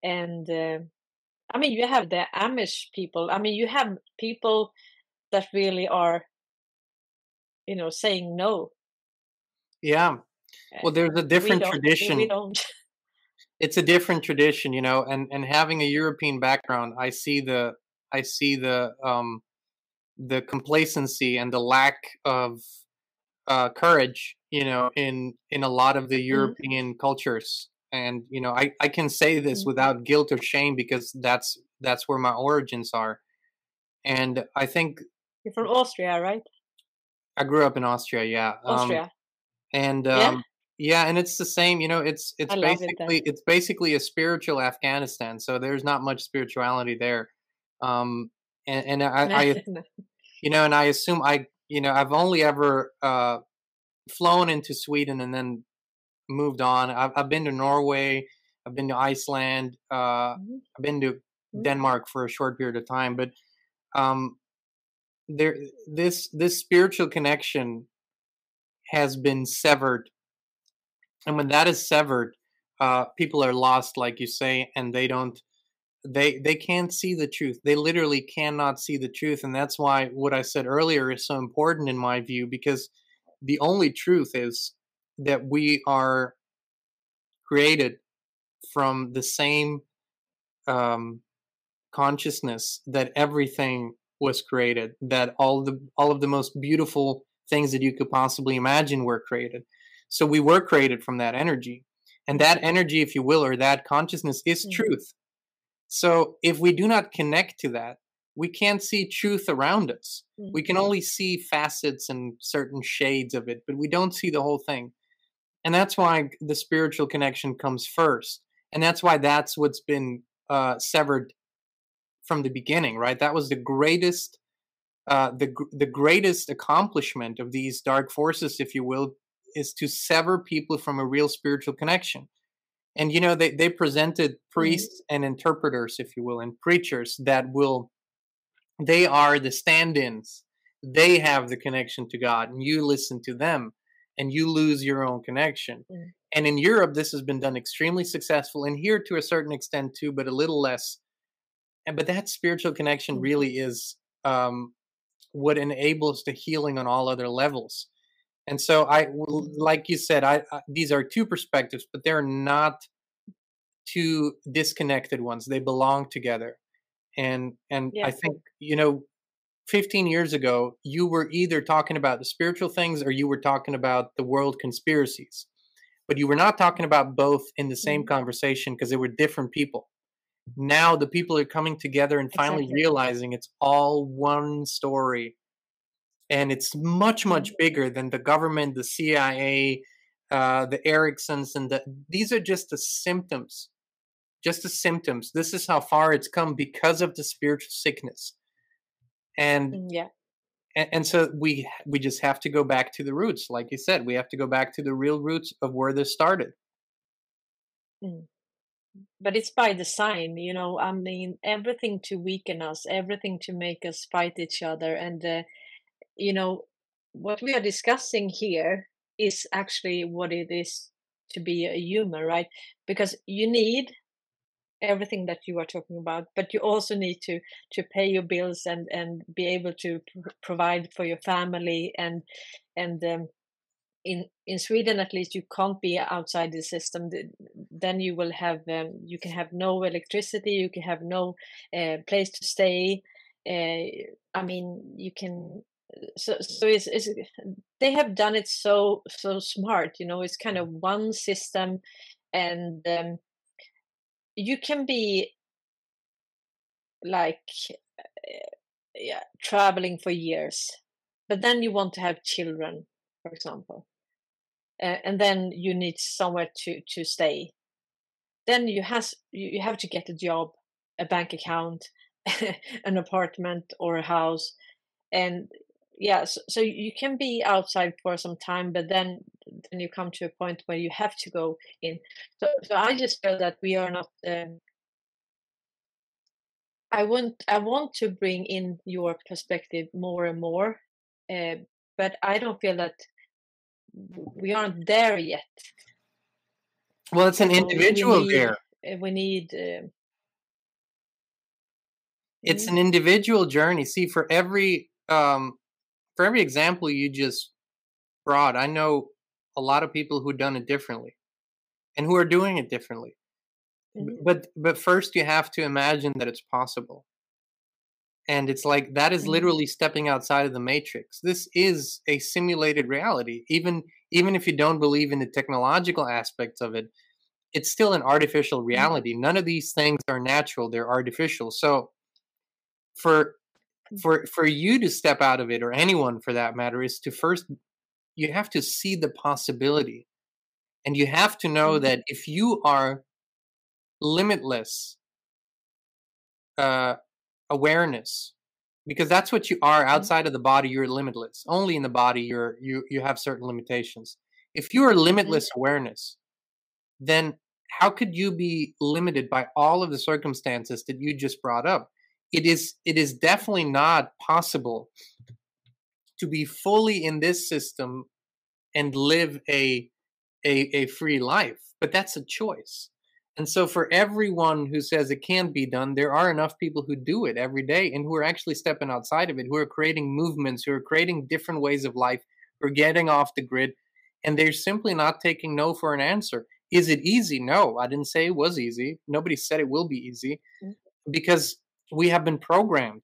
And I mean, you have the Amish people. I mean, you have people that really are, you know, saying no. Yeah. Well, there's a different tradition. It's a different tradition, you know, and having a European background, I see the the complacency and the lack of courage, you know, in a lot of the European cultures. And you know, I can say this without guilt or shame, because that's where my origins are. And I think you're from Austria, right? I grew up in Austria, yeah. Austria. And yeah, and it's the same, you know, it's basically it's basically a spiritual Afghanistan, so there's not much spirituality there. And I you know, and I assume I've only ever flown into Sweden and then moved on. I've been to Norway, I've been to Iceland, I've been to Denmark for a short period of time, but there this spiritual connection has been severed. And when that is severed, people are lost, like you say, and they can't see the truth. They literally cannot see the truth. And that's why what I said earlier is so important in my view, because the only truth is that we are created from the same consciousness that everything was created, that all of the most beautiful things that you could possibly imagine were created. So we were created from that energy. And that energy, if you will, or that consciousness is truth. So if we do not connect to that, we can't see truth around us. We can only see facets and certain shades of it, but we don't see the whole thing. And that's why the spiritual connection comes first. And that's why that's what's been severed from the beginning, right? That was the greatest the greatest accomplishment of these dark forces, if you will, is to sever people from a real spiritual connection. And, you know, they presented priests and interpreters, if you will, and preachers they are the stand-ins. They have the connection to God, and you listen to them and you lose your own connection. And in Europe, this has been done extremely successful, and here to a certain extent too, but a little less. But that spiritual connection really is what enables the healing on all other levels. And so, like you said, these are two perspectives, but they're not two disconnected ones. They belong together. And yeah. I think, 15 years ago, you were either talking about the spiritual things or you were talking about the world conspiracies, but you were not talking about both in the same conversation because they were different people. Now the people are coming together and finally realizing it's all one story. And it's much, much bigger than the government, the CIA, the Ericssons, and these are just the symptoms. This is how far it's come because of the spiritual sickness. And so we just have to go back to the roots. Like you said, we have to go back to the real roots of where this started. Mm. But it's by design, I mean, everything to weaken us, everything to make us fight each other. And, what we are discussing here is actually what it is to be a human, right? Because you need everything that you are talking about, but you also need to pay your bills and be able to provide for your family. In Sweden, at least, you can't be outside the system. Then you will have you can have no electricity, you can have no place to stay. You can. So it's they have done it so smart. It's kind of one system, and you can be like traveling for years, but then you want to have children, for example, and then you need somewhere to stay. Then you have to get a job, a bank account, an apartment or a house, and. Yeah, so you can be outside for some time, but then you come to a point where you have to go in. So I just feel that we are not. I want to bring in your perspective more and more, but I don't feel that we aren't there yet. Well, it's an individual there. It's an individual journey. See, for every. For every example you just brought, I know a lot of people who've done it differently and who are doing it differently. Mm-hmm. But first you have to imagine that it's possible. And it's like, that is literally stepping outside of the matrix. This is a simulated reality. Even if you don't believe in the technological aspects of it, it's still an artificial reality. Mm-hmm. None of these things are natural. They're artificial. So for you to step out of it, or anyone for that matter, is to first, you have to see the possibility. And you have to know that if you are limitless awareness, because that's what you are outside of the body, you're limitless. Only in the body, you have certain limitations. If you are limitless awareness, then how could you be limited by all of the circumstances that you just brought up? It is definitely not possible to be fully in this system and live a free life, but that's a choice. And so for everyone who says it can't be done, there are enough people who do it every day and who are actually stepping outside of it, who are creating movements, who are creating different ways of life, who are getting off the grid, and they're simply not taking no for an answer. Is it easy? No, I didn't say it was easy. Nobody said it will be easy, because we have been programmed.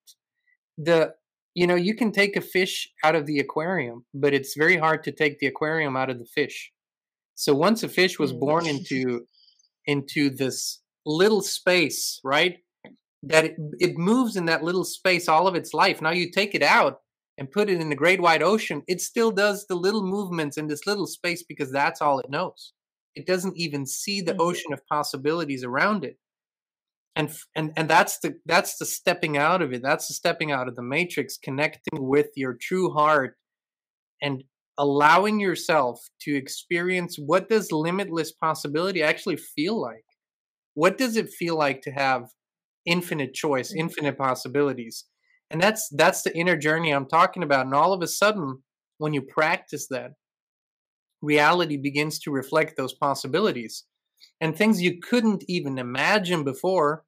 You can take a fish out of the aquarium, but it's very hard to take the aquarium out of the fish. So once a fish was born into this little space, right, that it moves in that little space all of its life. Now you take it out and put it in the great wide ocean. It still does the little movements in this little space because that's all it knows. It doesn't even see the ocean of possibilities around it. And that's the stepping out of it. That's the stepping out of the matrix, connecting with your true heart and allowing yourself to experience, what does limitless possibility actually feel like? What does it feel like to have infinite choice, infinite possibilities? And that's the inner journey I'm talking about. And all of a sudden, when you practice that, reality begins to reflect those possibilities. And things you couldn't even imagine before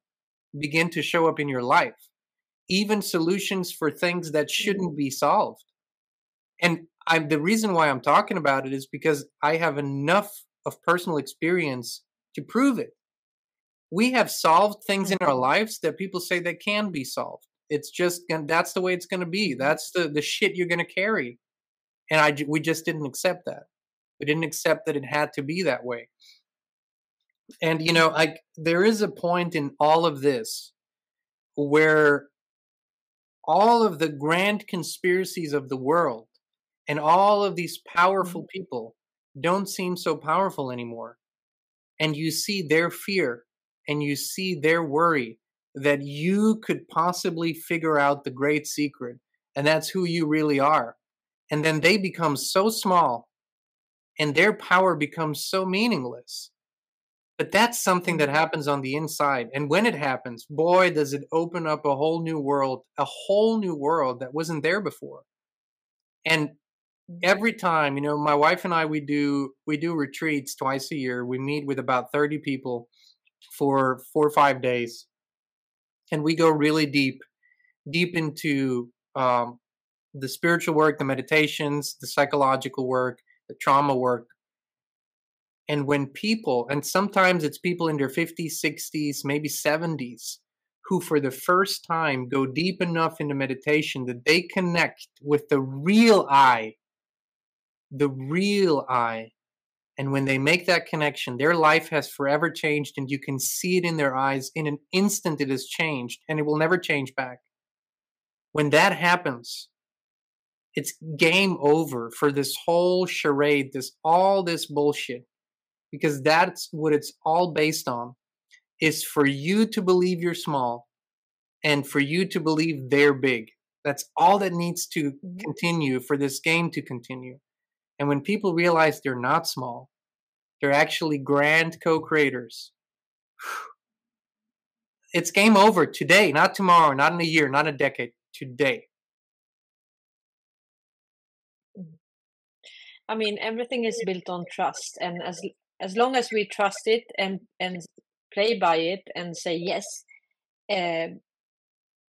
begin to show up in your life. Even solutions for things that shouldn't be solved. And the reason why I'm talking about it is because I have enough of personal experience to prove it. We have solved things in our lives that people say they can be solved. It's just, that's the way it's going to be. That's the shit you're going to carry. And we just didn't accept that. We didn't accept that it had to be that way. And, you know, there is a point in all of this where all of the grand conspiracies of the world and all of these powerful people don't seem so powerful anymore. And you see their fear and you see their worry that you could possibly figure out the great secret. And that's who you really are. And then they become so small and their power becomes so meaningless. But that's something that happens on the inside. And when it happens, boy, does it open up a whole new world that wasn't there before. And every time, you know, my wife and I, we do retreats twice a year. We meet with about 30 people for 4 or 5 days. And we go really deep into the spiritual work, the meditations, the psychological work, the trauma work. And when people, and sometimes it's people in their 50s, 60s, maybe 70s, who for the first time go deep enough into meditation that they connect with the real I. And when they make that connection, their life has forever changed, and you can see it in their eyes. In an instant, it has changed, and it will never change back. When that happens, it's game over for this whole charade, all this bullshit. Because that's what it's all based on, is for you to believe you're small and for you to believe they're big. That's all that needs to continue for this game to continue. And when people realize they're not small, they're actually grand co-creators, it's game over today, not tomorrow, not in a year, not a decade, today. I mean, everything is built on trust, and as long as we trust it and play by it and say yes,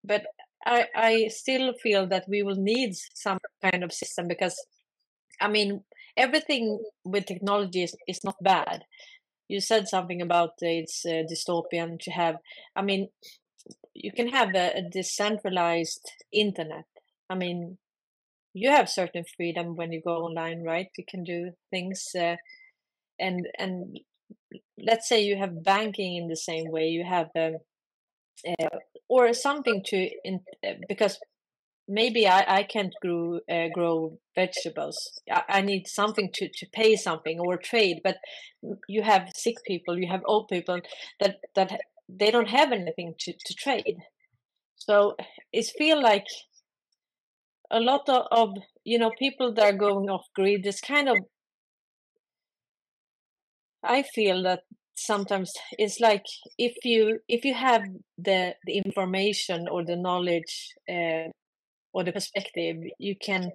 but I still feel that we will need some kind of system, because I mean, everything with technology is not bad. You said something about it's dystopian to have. I mean, you can have a decentralized internet. I mean, you have certain freedom when you go online, right? You can do things. And let's say you have banking in the same way. You have or something to because maybe I can't grow vegetables. I need something to pay something or trade. But you have sick people, you have old people that they don't have anything to trade. So it feels like a lot of people that are going off grid is kind of. I feel that sometimes it's like if you have the information or the knowledge or the perspective, you can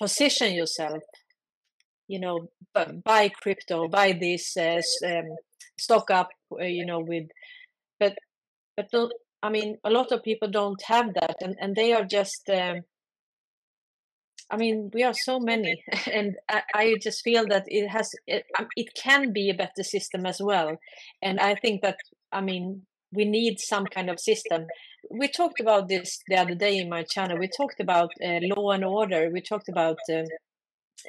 position yourself, buy crypto, buy this, stock up, but don't, I mean, a lot of people don't have that, and they are just I mean, we are so many, and I just feel that it can be a better system as well. And I think that, I mean, we need some kind of system. We talked about this the other day in my channel. We talked about law and order. We talked about,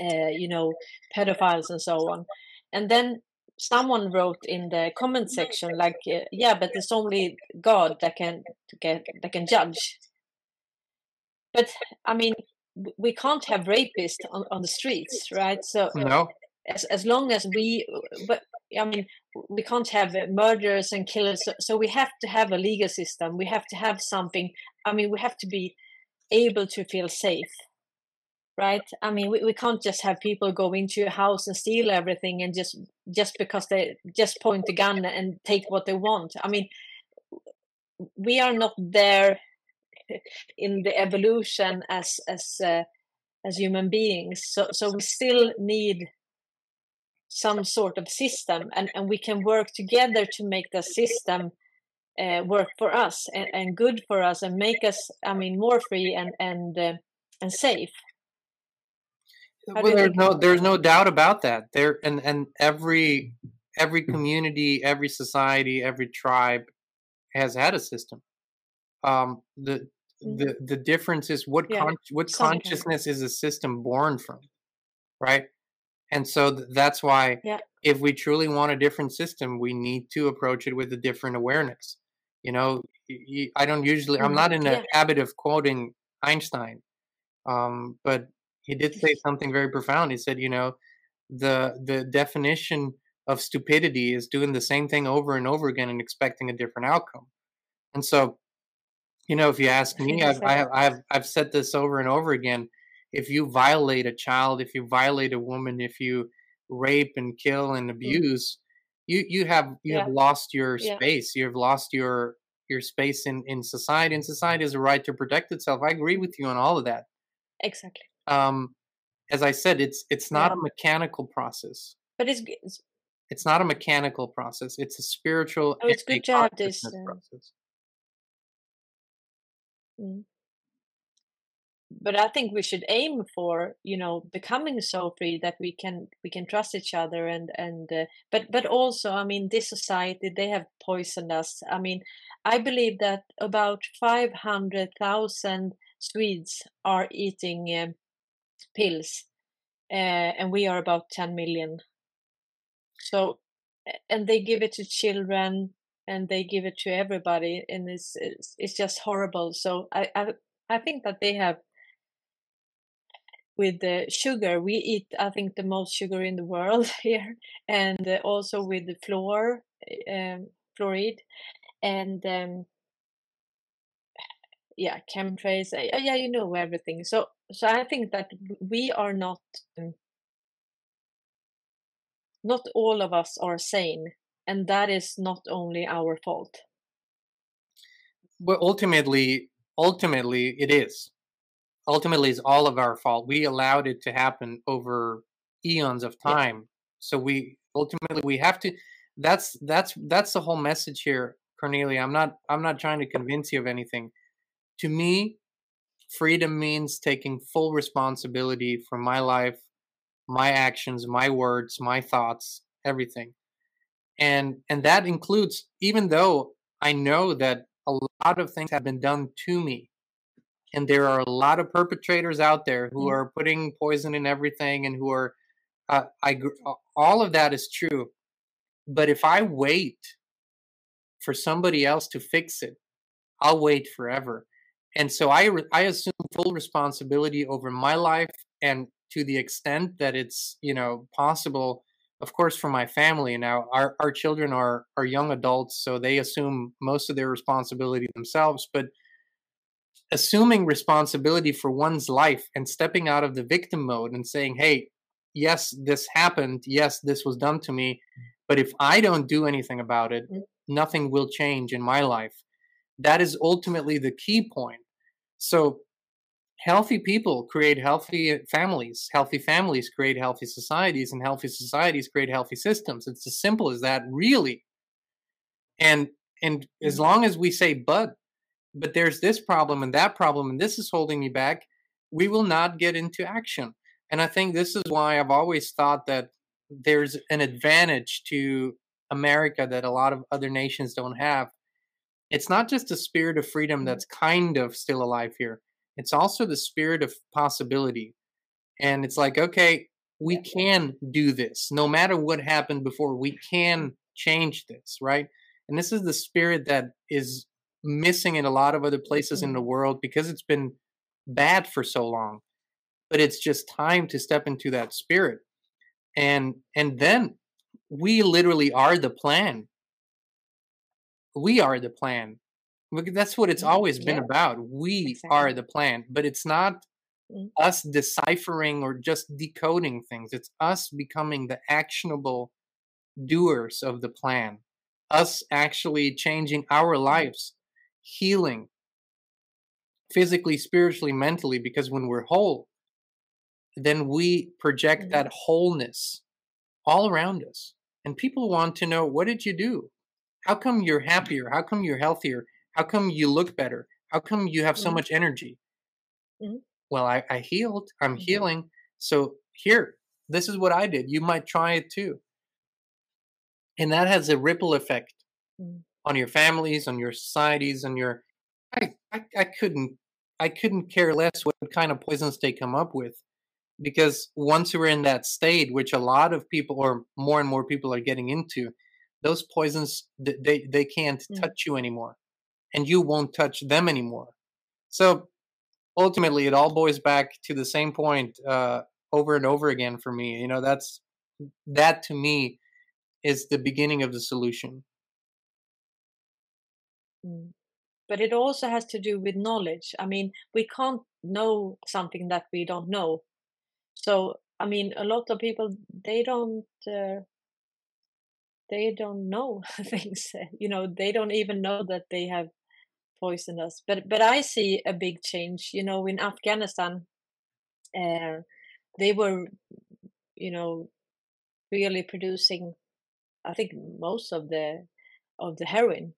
pedophiles and so on. And then someone wrote in the comment section, like, yeah, but there's only God that can judge. But, I mean, we can't have rapists on the streets, right? So no. As long as we can't have murderers and killers. So we have to have a legal system. We have to have something. I mean, we have to be able to feel safe, right? I mean, we can't just have people go into your house and steal everything and just because they just point the gun and take what they want. I mean, we are not there in the evolution as human beings, so we still need some sort of system, and we can work together to make the system work for us and good for us and make us, I mean, more free and safe. Well, there's no doubt about that. There and every every community, every society, every tribe has had a system. The difference is what consciousness is a system born from, right? And so that's why if we truly want a different system, we need to approach it with a different awareness. You know, I don't usually, I'm not in the habit of quoting Einstein, but he did say something very profound. He said, you know, the definition of stupidity is doing the same thing over and over again and expecting a different outcome. And so, you know, if you ask me, I've said this over and over again. If you violate a child, if you violate a woman, if you rape and kill and abuse, you have lost your space. You've lost your space in society. And society has a right to protect itself. I agree with you on all of that. Exactly. As I said, it's not a mechanical process. But it's not a mechanical process. It's a spiritual. Oh, it's good job. This process. But I think we should aim for, you know, becoming so free that we can trust each other but also, I mean, this society, they have poisoned us. I mean, I believe that about 500,000 Swedes are eating pills, and we are about 10 million. So, and they give it to children and they give it to everybody, and it's just horrible. So I think that they have, with the sugar, we eat, I think, the most sugar in the world here, and also with the fluoride, and chemtrails, you know, everything. So I think that we are not all of us are sane, and that is not only our fault. But ultimately, it is. Ultimately, it's all of our fault. We allowed it to happen over eons of time. Yeah. So we have to. That's the whole message here, Cornelia. I'm not trying to convince you of anything. To me, freedom means taking full responsibility for my life, my actions, my words, my thoughts, everything, and that includes, even though I know that a lot of things have been done to me, and there are a lot of perpetrators out there who are putting poison in everything, and who are, all of that is true. But if I wait for somebody else to fix it, I'll wait forever. And so I assume full responsibility over my life, and to the extent that it's, you know, possible, of course, for my family. Now, our children are young adults, so they assume most of their responsibility themselves. But assuming responsibility for one's life and stepping out of the victim mode and saying, hey, yes, this happened. Yes, this was done to me. But if I don't do anything about it, nothing will change in my life. That is ultimately the key point. So healthy people create healthy families create healthy societies, and healthy societies create healthy systems. It's as simple as that, really. And as long as we say, but there's this problem and that problem, and this is holding me back, we will not get into action. And I think this is why I've always thought that there's an advantage to America that a lot of other nations don't have. It's not just the spirit of freedom that's kind of still alive here. It's also the spirit of possibility. And it's like, okay, we can do this. No matter what happened before, we can change this, right? And this is the spirit that is missing in a lot of other places in the world, because it's been bad for so long. But it's just time to step into that spirit. And then we literally are the plan. We are the plan. That's what it's always been about. We are the plan, but it's not us deciphering or just decoding things. It's us becoming the actionable doers of the plan, us actually changing our lives, healing physically, spiritually, mentally, because when we're whole, then we project that wholeness all around us. And people want to know, what did you do? How come you're happier? How come you're healthier? How come you look better? How come you have so much energy? Well, I healed. I'm healing. So here, this is what I did. You might try it too. And that has a ripple effect on your families, on your societies, on your... I couldn't care less what kind of poisons they come up with, because once we're in that state, which a lot of people or more and more people are getting into, those poisons, they can't touch you anymore, and you won't touch them anymore. So ultimately, it all boils back to the same point over and over again for me. You know, that to me is the beginning of the solution. But it also has to do with knowledge. I mean, we can't know something that we don't know. So, I mean, a lot of people, they don't know things. You know, they don't even know that they have poisoned us. But I see a big change. You know, in Afghanistan, they were, you know, really producing, I think, most of the heroin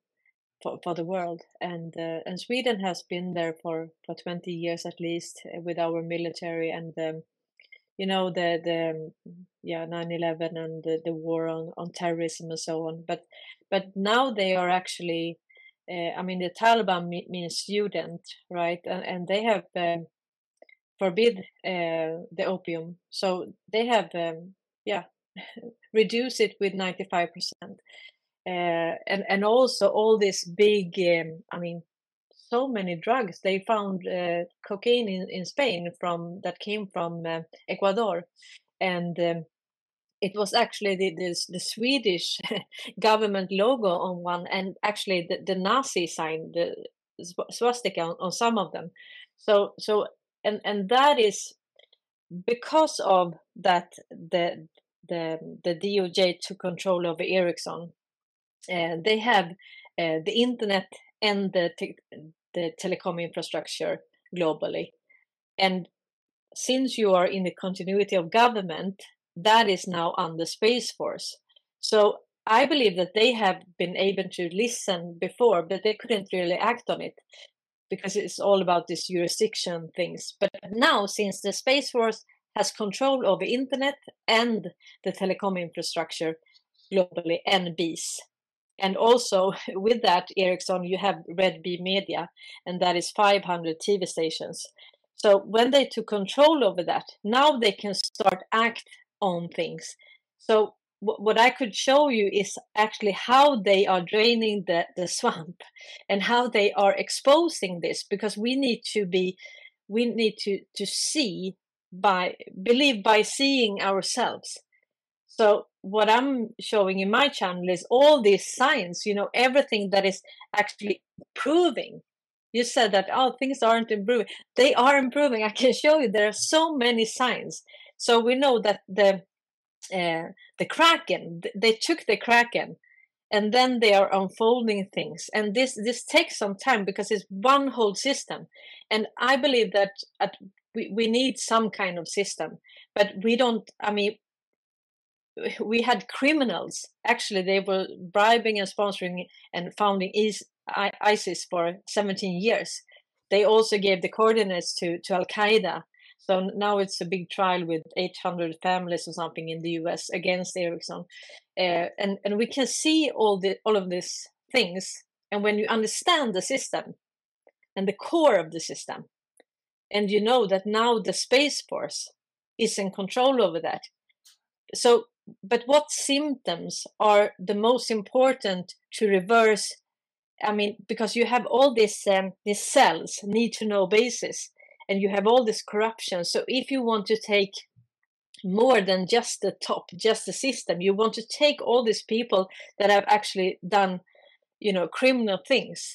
for the world, and Sweden has been there for 20 years at least with our military, and you know, the 9/11 and the war on terrorism and so on. But now they are actually, I mean, the Taliban means student, right? And they have forbid the opium, so they have reduce it with 95%, and also all this big, I mean, so many drugs. They found cocaine in Spain that came from Ecuador, and it was actually the Swedish government logo on one, and actually the Nazi sign, the swastika on some of them. So that is because of that the DOJ took control over Ericsson. They have the internet and the telecom infrastructure globally. And since you are in the continuity of government, that is now on the Space Force. So I believe that they have been able to listen before, but they couldn't really act on it, because it's all about this jurisdiction things. But now, since the Space Force has control over internet and the telecom infrastructure globally and bees, and also with that Ericsson, you have Red Bee Media, and that is 500 TV stations. So when they took control over that, now they can start act on things. So what I could show you is actually how they are draining the swamp, and how they are exposing this, because we need to see believe by seeing ourselves. So what I'm showing in my channel is all these signs, you know, everything that is actually improving. You said that, oh, things aren't improving. They are improving. I can show you. There are so many signs. So we know that the Kraken, they took the Kraken, and then they are unfolding things. And this takes some time, because it's one whole system. And I believe that we need some kind of system, but we don't, I mean, we had criminals. Actually, they were bribing and sponsoring and founding ISIS for 17 years. They also gave the coordinates to Al-Qaeda. So now it's a big trial with 800 families or something in the US against Ericsson. And we can see all of these things. And when you understand the system and the core of the system, and you know that now the Space Force is in control over that. So, but what symptoms are the most important to reverse? I mean, because you have all these cells, need to know basis, and you have all this corruption. So if you want to take more than just the top, just the system, you want to take all these people that have actually done, you know, criminal things,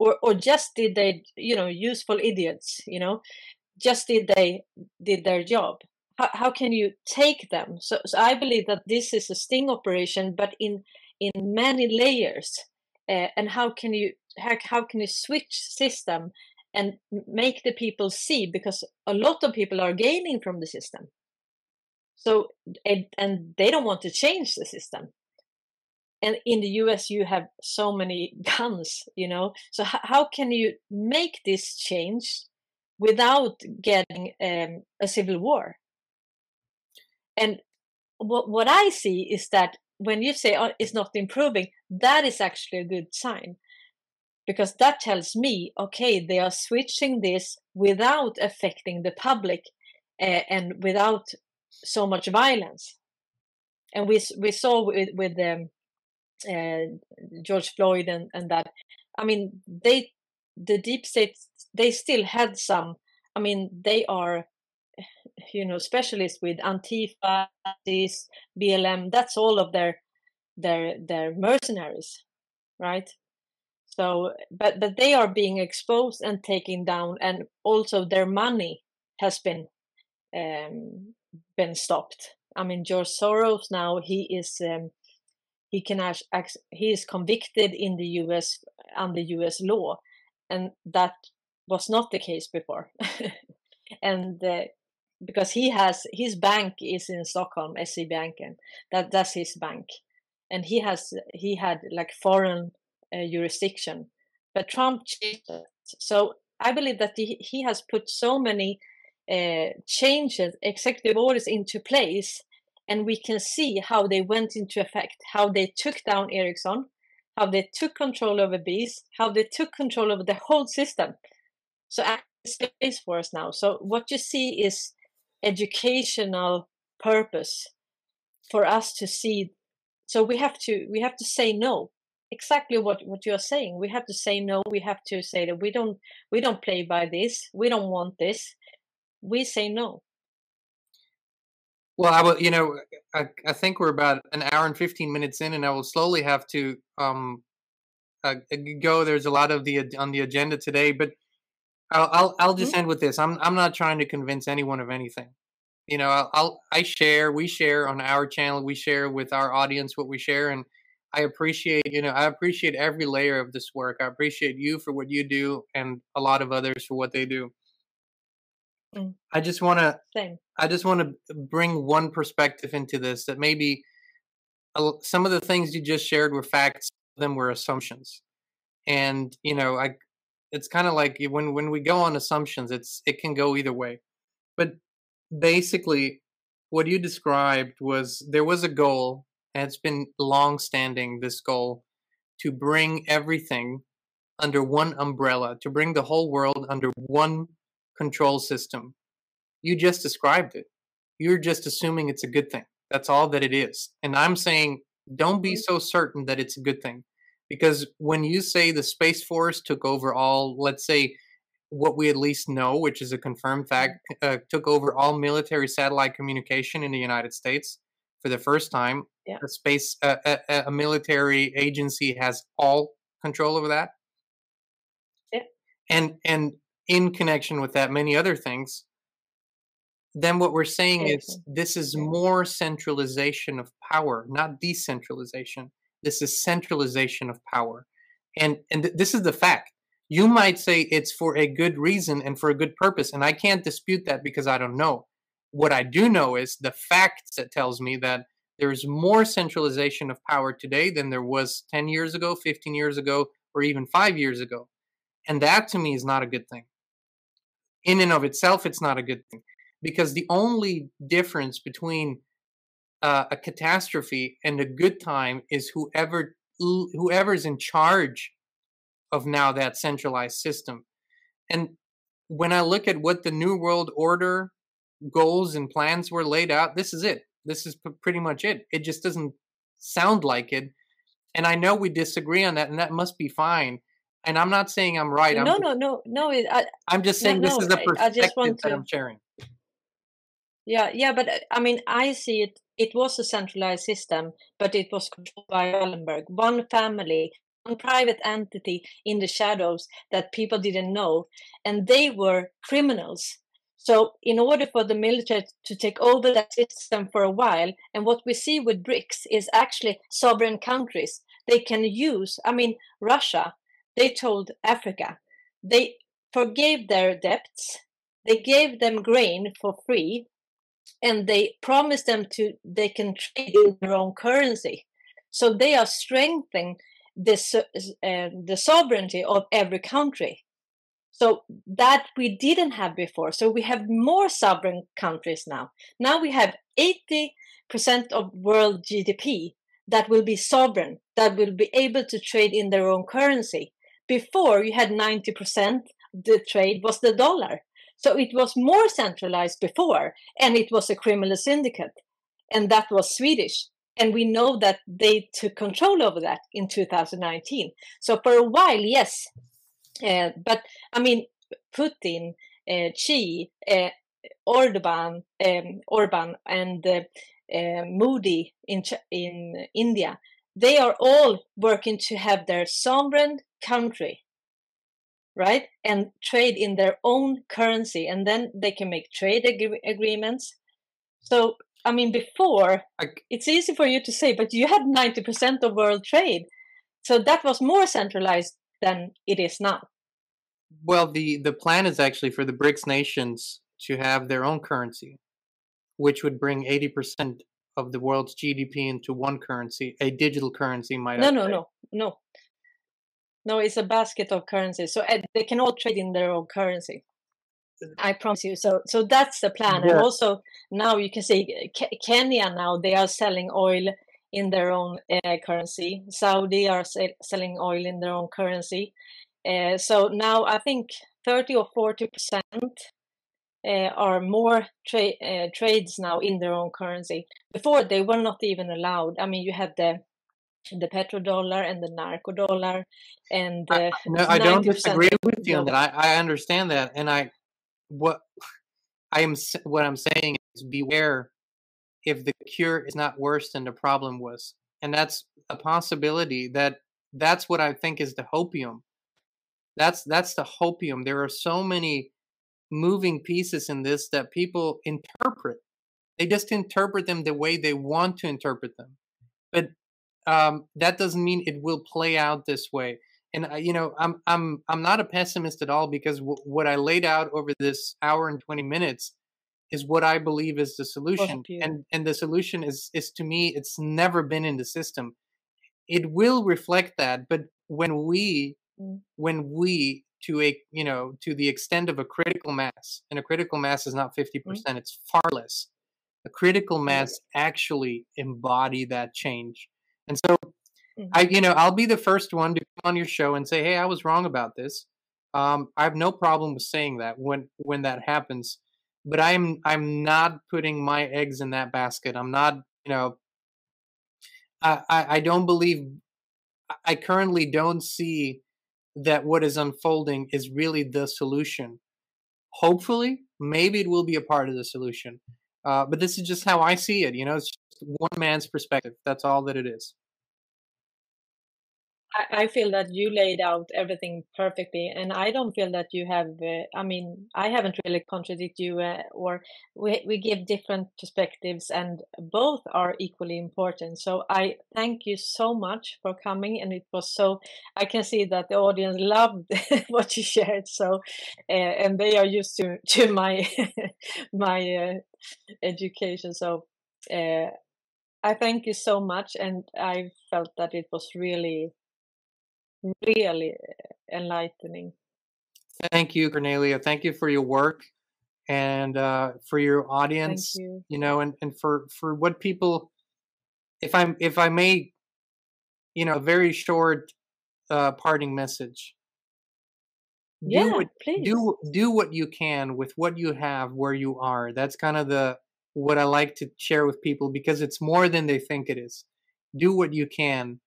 or just did they, you know, useful idiots, you know, just did their job. How can you take them? So I believe that this is a sting operation, but in many layers. And how can you switch system and make the people see? Because a lot of people are gaining from the system. So and they don't want to change the system. And in the US, you have so many guns, you know. So how can you make this change without getting a civil war? And what I see is that when you say, oh, it's not improving, that is actually a good sign, because that tells me, okay, they are switching this without affecting the public and without so much violence. And we saw with George Floyd and that, I mean, the deep state, they still had some, I mean, they are, you know, specialists with Antifa, BLM, that's all of their mercenaries, right? So, but they are being exposed and taken down, and also their money has been stopped. I mean, George Soros now, he is convicted in the U.S. under U.S. law, and that was not the case before. And because he has, his bank is in Stockholm, SE Bank, and that's his bank, and he had like foreign jurisdiction, but Trump changed it. So I believe that he has put so many changes, executive orders into place, and we can see how they went into effect, how they took down Ericsson, how they took control over BRICS, how they took control over the whole system. So Space Force now. So what you see is educational purpose for us to see. So we have to say no. Exactly what you're saying. We have to say no. We have to say that we don't play by this. We don't want this. We say no. Well, I will. You know, I think we're about an hour and 15 minutes in, and I will slowly have to go. There's a lot on the agenda today, but I'll just end with this. I'm not trying to convince anyone of anything. You know, we share on our channel. We share with our audience what we share, and I appreciate every layer of this work. I appreciate you for what you do, and a lot of others for what they do. Mm. I just want to bring one perspective into this, that maybe some of the things you just shared were facts, then were assumptions. And you know, it's kind of like when we go on assumptions, it can go either way. But basically, what you described was, there was a goal, and it's been long-standing, this goal to bring everything under one umbrella, to bring the whole world under one control system. You just described it. You're just assuming it's a good thing. That's all that it is. And I'm saying, don't be so certain that it's a good thing. Because when you say the Space Force took over all, let's say, what we at least know, which is a confirmed fact, took over all military satellite communication in the United States for the first time. Yeah. A military agency has all control over that. Yeah. And in connection with that, many other things. Then what we're saying is, this is more centralization of power, not decentralization. This is centralization of power. And this is the fact. You might say it's for a good reason and for a good purpose, and I can't dispute that because I don't know. What I do know is the facts that tells me that there is more centralization of power today than there was 10 years ago, 15 years ago, or even 5 years ago. And that to me is not a good thing. In and of itself, it's not a good thing. Because the only difference between a catastrophe and a good time is whoever's in charge of now that centralized system. And when I look at what the New World Order goals and plans were laid out, this is it. This is pretty much it. It just doesn't sound like it. And I know we disagree on that, and that must be fine. And I'm not saying I'm right. No. I'm just saying this is the perspective that I'm sharing. Yeah, but I mean, I see it. It was a centralized system, but it was controlled by Wallenberg. One family, one private entity in the shadows that people didn't know, and they were criminals. So in order for the military to take over that system for a while, and what we see with BRICS is actually sovereign countries. They can use, I mean, Russia, they told Africa, they forgave their debts, they gave them grain for free, and they promise them they can trade in their own currency. So they are strengthening the sovereignty of every country. So that we didn't have before. So we have more sovereign countries now. Now we have 80% of world GDP. that will be sovereign, that will be able to trade in their own currency. Before, you had 90% the trade was the dollar. So it was more centralized before, and it was a criminal syndicate, and that was Swedish. And we know that they took control over that in 2019. So for a while, yes. But, I mean, Putin, Xi, Orban and Modi in India, they are all working to have their sovereign country, right? And trade in their own currency. And then they can make trade agreements. So, I mean, before, it's easy for you to say, but you had 90% of world trade. So that was more centralized than it is now. Well, the plan is actually for the BRICS nations to have their own currency, which would bring 80% of the world's GDP into one currency, a digital currency might. No, it's a basket of currencies. So they can all trade in their own currency. I promise you. So that's the plan. Yeah. And also now you can see Kenya now, they are selling oil in their own currency. Saudi are selling oil in their own currency. So now I think 30 or 40% are more trades now in their own currency. Before, they were not even allowed. I mean, you had the petrodollar and the narco-dollar. And I don't disagree with you on that. I understand that. And what I'm saying is beware if the cure is not worse than the problem was. And that's a possibility. That's what I think is the hopium. That's the hopium. There are so many moving pieces in this that people interpret. They just interpret them the way they want to interpret them. But that doesn't mean it will play out this way. And I'm not a pessimist at all, because what I laid out over this hour and 20 minutes is what I believe is the solution. And the solution is, to me, it's never been in the system. It will reflect that, but when we to the extent of a critical mass, and a critical mass is not 50%, it's far less. A critical mass actually embody that change. And so I'll be the first one to come on your show and say, hey, I was wrong about this. I have no problem with saying that when that happens, but I'm not putting my eggs in that basket. I'm not, I don't believe, I currently don't see that what is unfolding is really the solution. Hopefully, maybe it will be a part of the solution. But this is just how I see it. It's just one man's perspective. That's all that it is. I feel that you laid out everything perfectly, and I don't feel that you have, I haven't really contradicted you, or we give different perspectives, and both are equally important. So I thank you so much for coming, and it was so, I can see that the audience loved what you shared, so, and they are used to my, my education, so I thank you so much, and I felt that it was really enlightening. Thank you, Cornelia. Thank you for your work and for your audience. And for what people, if I may, a very short parting message. Yeah, please. Do what you can with what you have where you are. That's kind of what I like to share with people, because it's more than they think it is. Do what you can.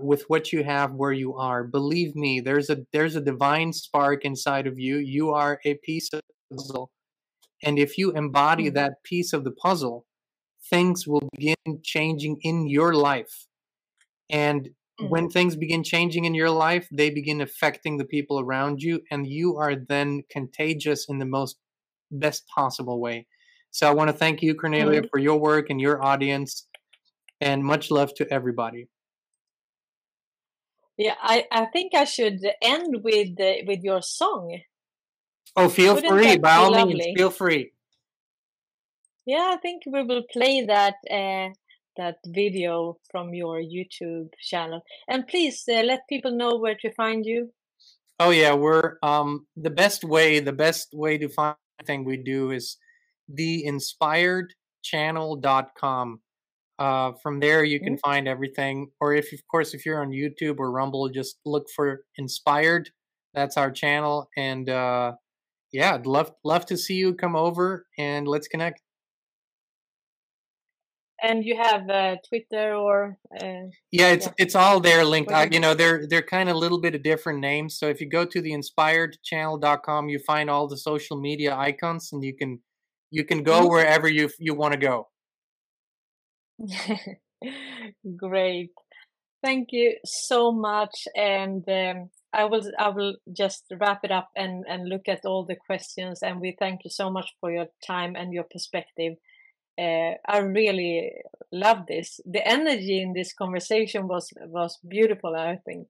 With what you have where you are. Believe me, there's a divine spark inside of you. You are a piece of the puzzle. And if you embody that piece of the puzzle, things will begin changing in your life. And when things begin changing in your life, they begin affecting the people around you, and you are then contagious in the best possible way. So I want to thank you, Cornelia, for your work and your audience, and much love to everybody. Yeah, I think I should end with your song. Oh, feel free. By all means, feel free. Yeah, I think we will play that video from your YouTube channel. And please let people know where to find you. Oh, yeah. We're the best way to find anything we do is theinspiredchannel.com. From there, you can find everything. Or if, of course, if you're on YouTube or Rumble, just look for Inspired. That's our channel. And yeah, I'd love to see you come over and let's connect. And you have Twitter or yeah, it's all there linked. You know, they're kind of a little bit of different names. So if you go to the inspiredchannel.com, you find all the social media icons, and you can go wherever you want to go. Great, thank you so much. And I will just wrap it up and look at all the questions. And we thank you so much for your time and your perspective. I really love this. The energy in this conversation was beautiful, I think.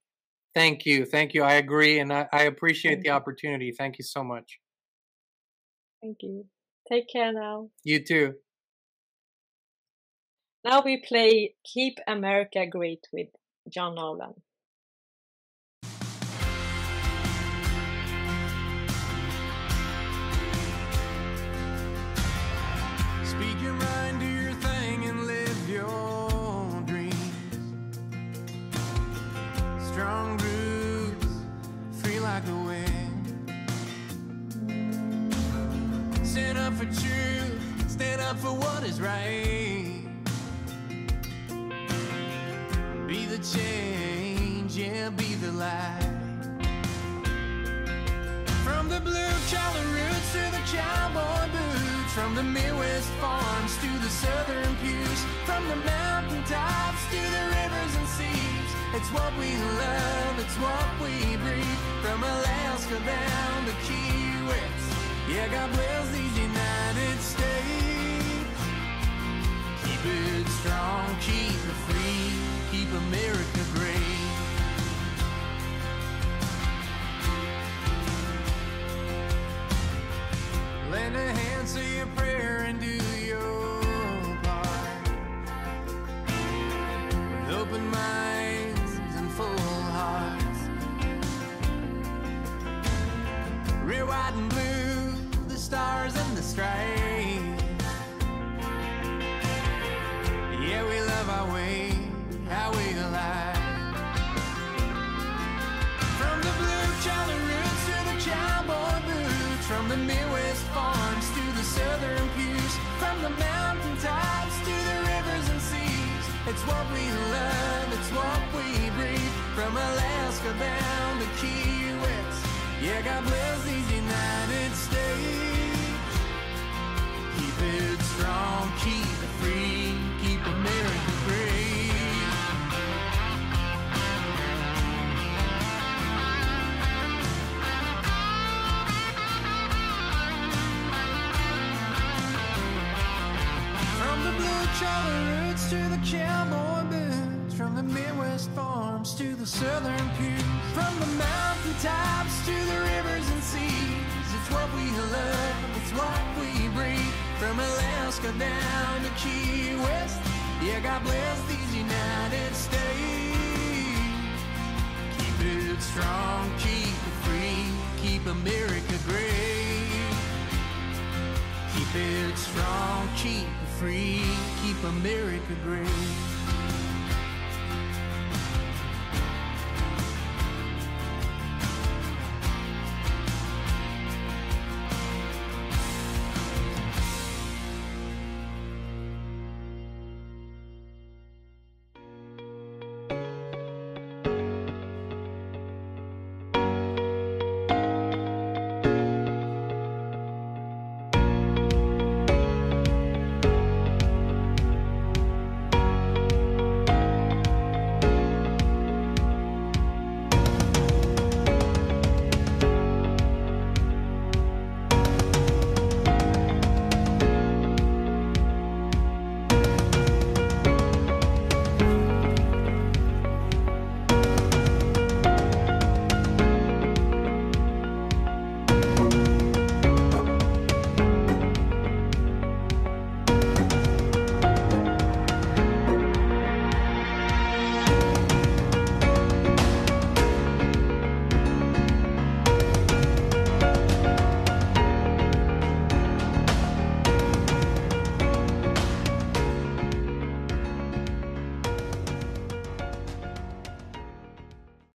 Thank you. I agree, and I appreciate the opportunity. Thank you so much. Thank you. Take care now. You too. Now we play Keep America Great with Gene Nolan. Speak your mind, do your thing, and live your dreams. Strong roots, free like the wind. Stand up for truth, stand up for what is right. Be the change, yeah, be the light. From the blue-collar roots to the cowboy boots, from the Midwest farms to the southern pews, from the mountain tops to the rivers and seas, it's what we love, it's what we breathe. From Alaska down to Key West, yeah, God bless these United States. Keep it strong, keep it free, keep America great. Lend a hand, say a prayer, and do your part. With open minds and full hearts. Red, white, and blue, the stars and the stripes. Yeah, we love our way, highway to life. From the blue-collar roots to the cowboy boots, from the Midwest farms to the southern pews, from the mountain tops to the rivers and seas, it's what we love, it's what we breathe. From Alaska down to Key West, yeah, God bless these United States. Keep it strong, keep it free, keep America free. Blue-collar roots to the cowboy boots, from the Midwest farms to the southern pews, from the mountain tops to the rivers and seas, it's what we love, it's what we breathe. From Alaska down to Key West, yeah, God bless these United States. Keep it strong, keep it free, keep America great. Keep it strong, keep free, keep America great.